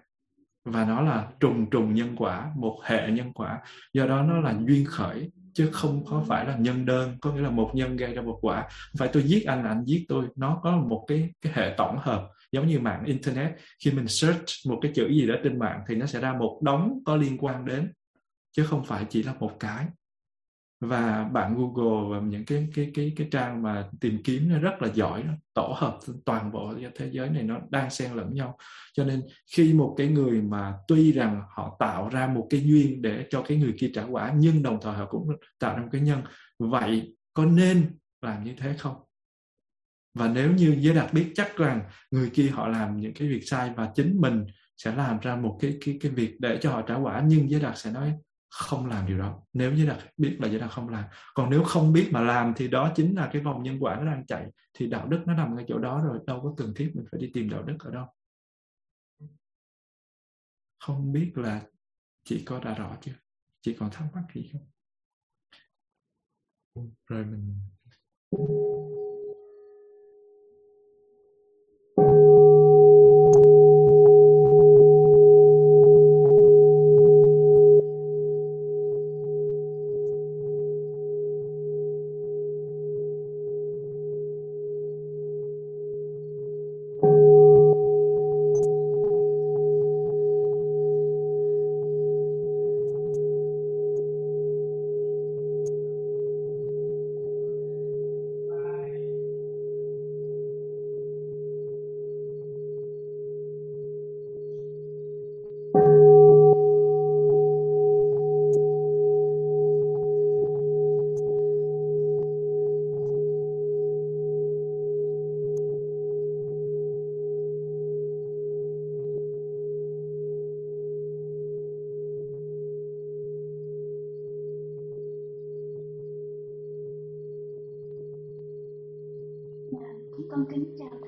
Và nó là trùng trùng nhân quả, một hệ nhân quả. Do đó nó là duyên khởi, chứ không có phải là nhân đơn, có nghĩa là một nhân gây ra một quả. Không phải tôi giết anh là anh giết tôi. Nó có một cái hệ tổng hợp. Giống như mạng Internet, khi mình search một cái chữ gì đó trên mạng thì nó sẽ ra một đống có liên quan đến, chứ không phải chỉ là một cái. Và bạn Google và những cái trang mà tìm kiếm nó rất là giỏi, nó tổ hợp toàn bộ thế giới này, nó đang xen lẫn nhau. Cho nên khi một cái người mà tuy rằng họ tạo ra một cái duyên để cho cái người kia trả quả, nhưng đồng thời họ cũng tạo ra một cái nhân. Vậy có nên làm như thế không? Và nếu như Giới Đạt biết chắc rằng người kia họ làm những cái việc sai và chính mình sẽ làm ra một cái việc để cho họ trả quả, nhưng Giới Đạt sẽ nói không làm điều đó. Nếu Giới Đạt biết là Giới Đạt không làm. Còn nếu không biết mà làm thì đó chính là cái vòng nhân quả nó đang chạy. Thì đạo đức nó nằm ngay chỗ đó rồi, đâu có cần thiết mình phải đi tìm đạo đức ở đâu. Không biết là chị có đã rõ chưa? Chị còn thắc mắc gì không? Rồi mình... Con kính chào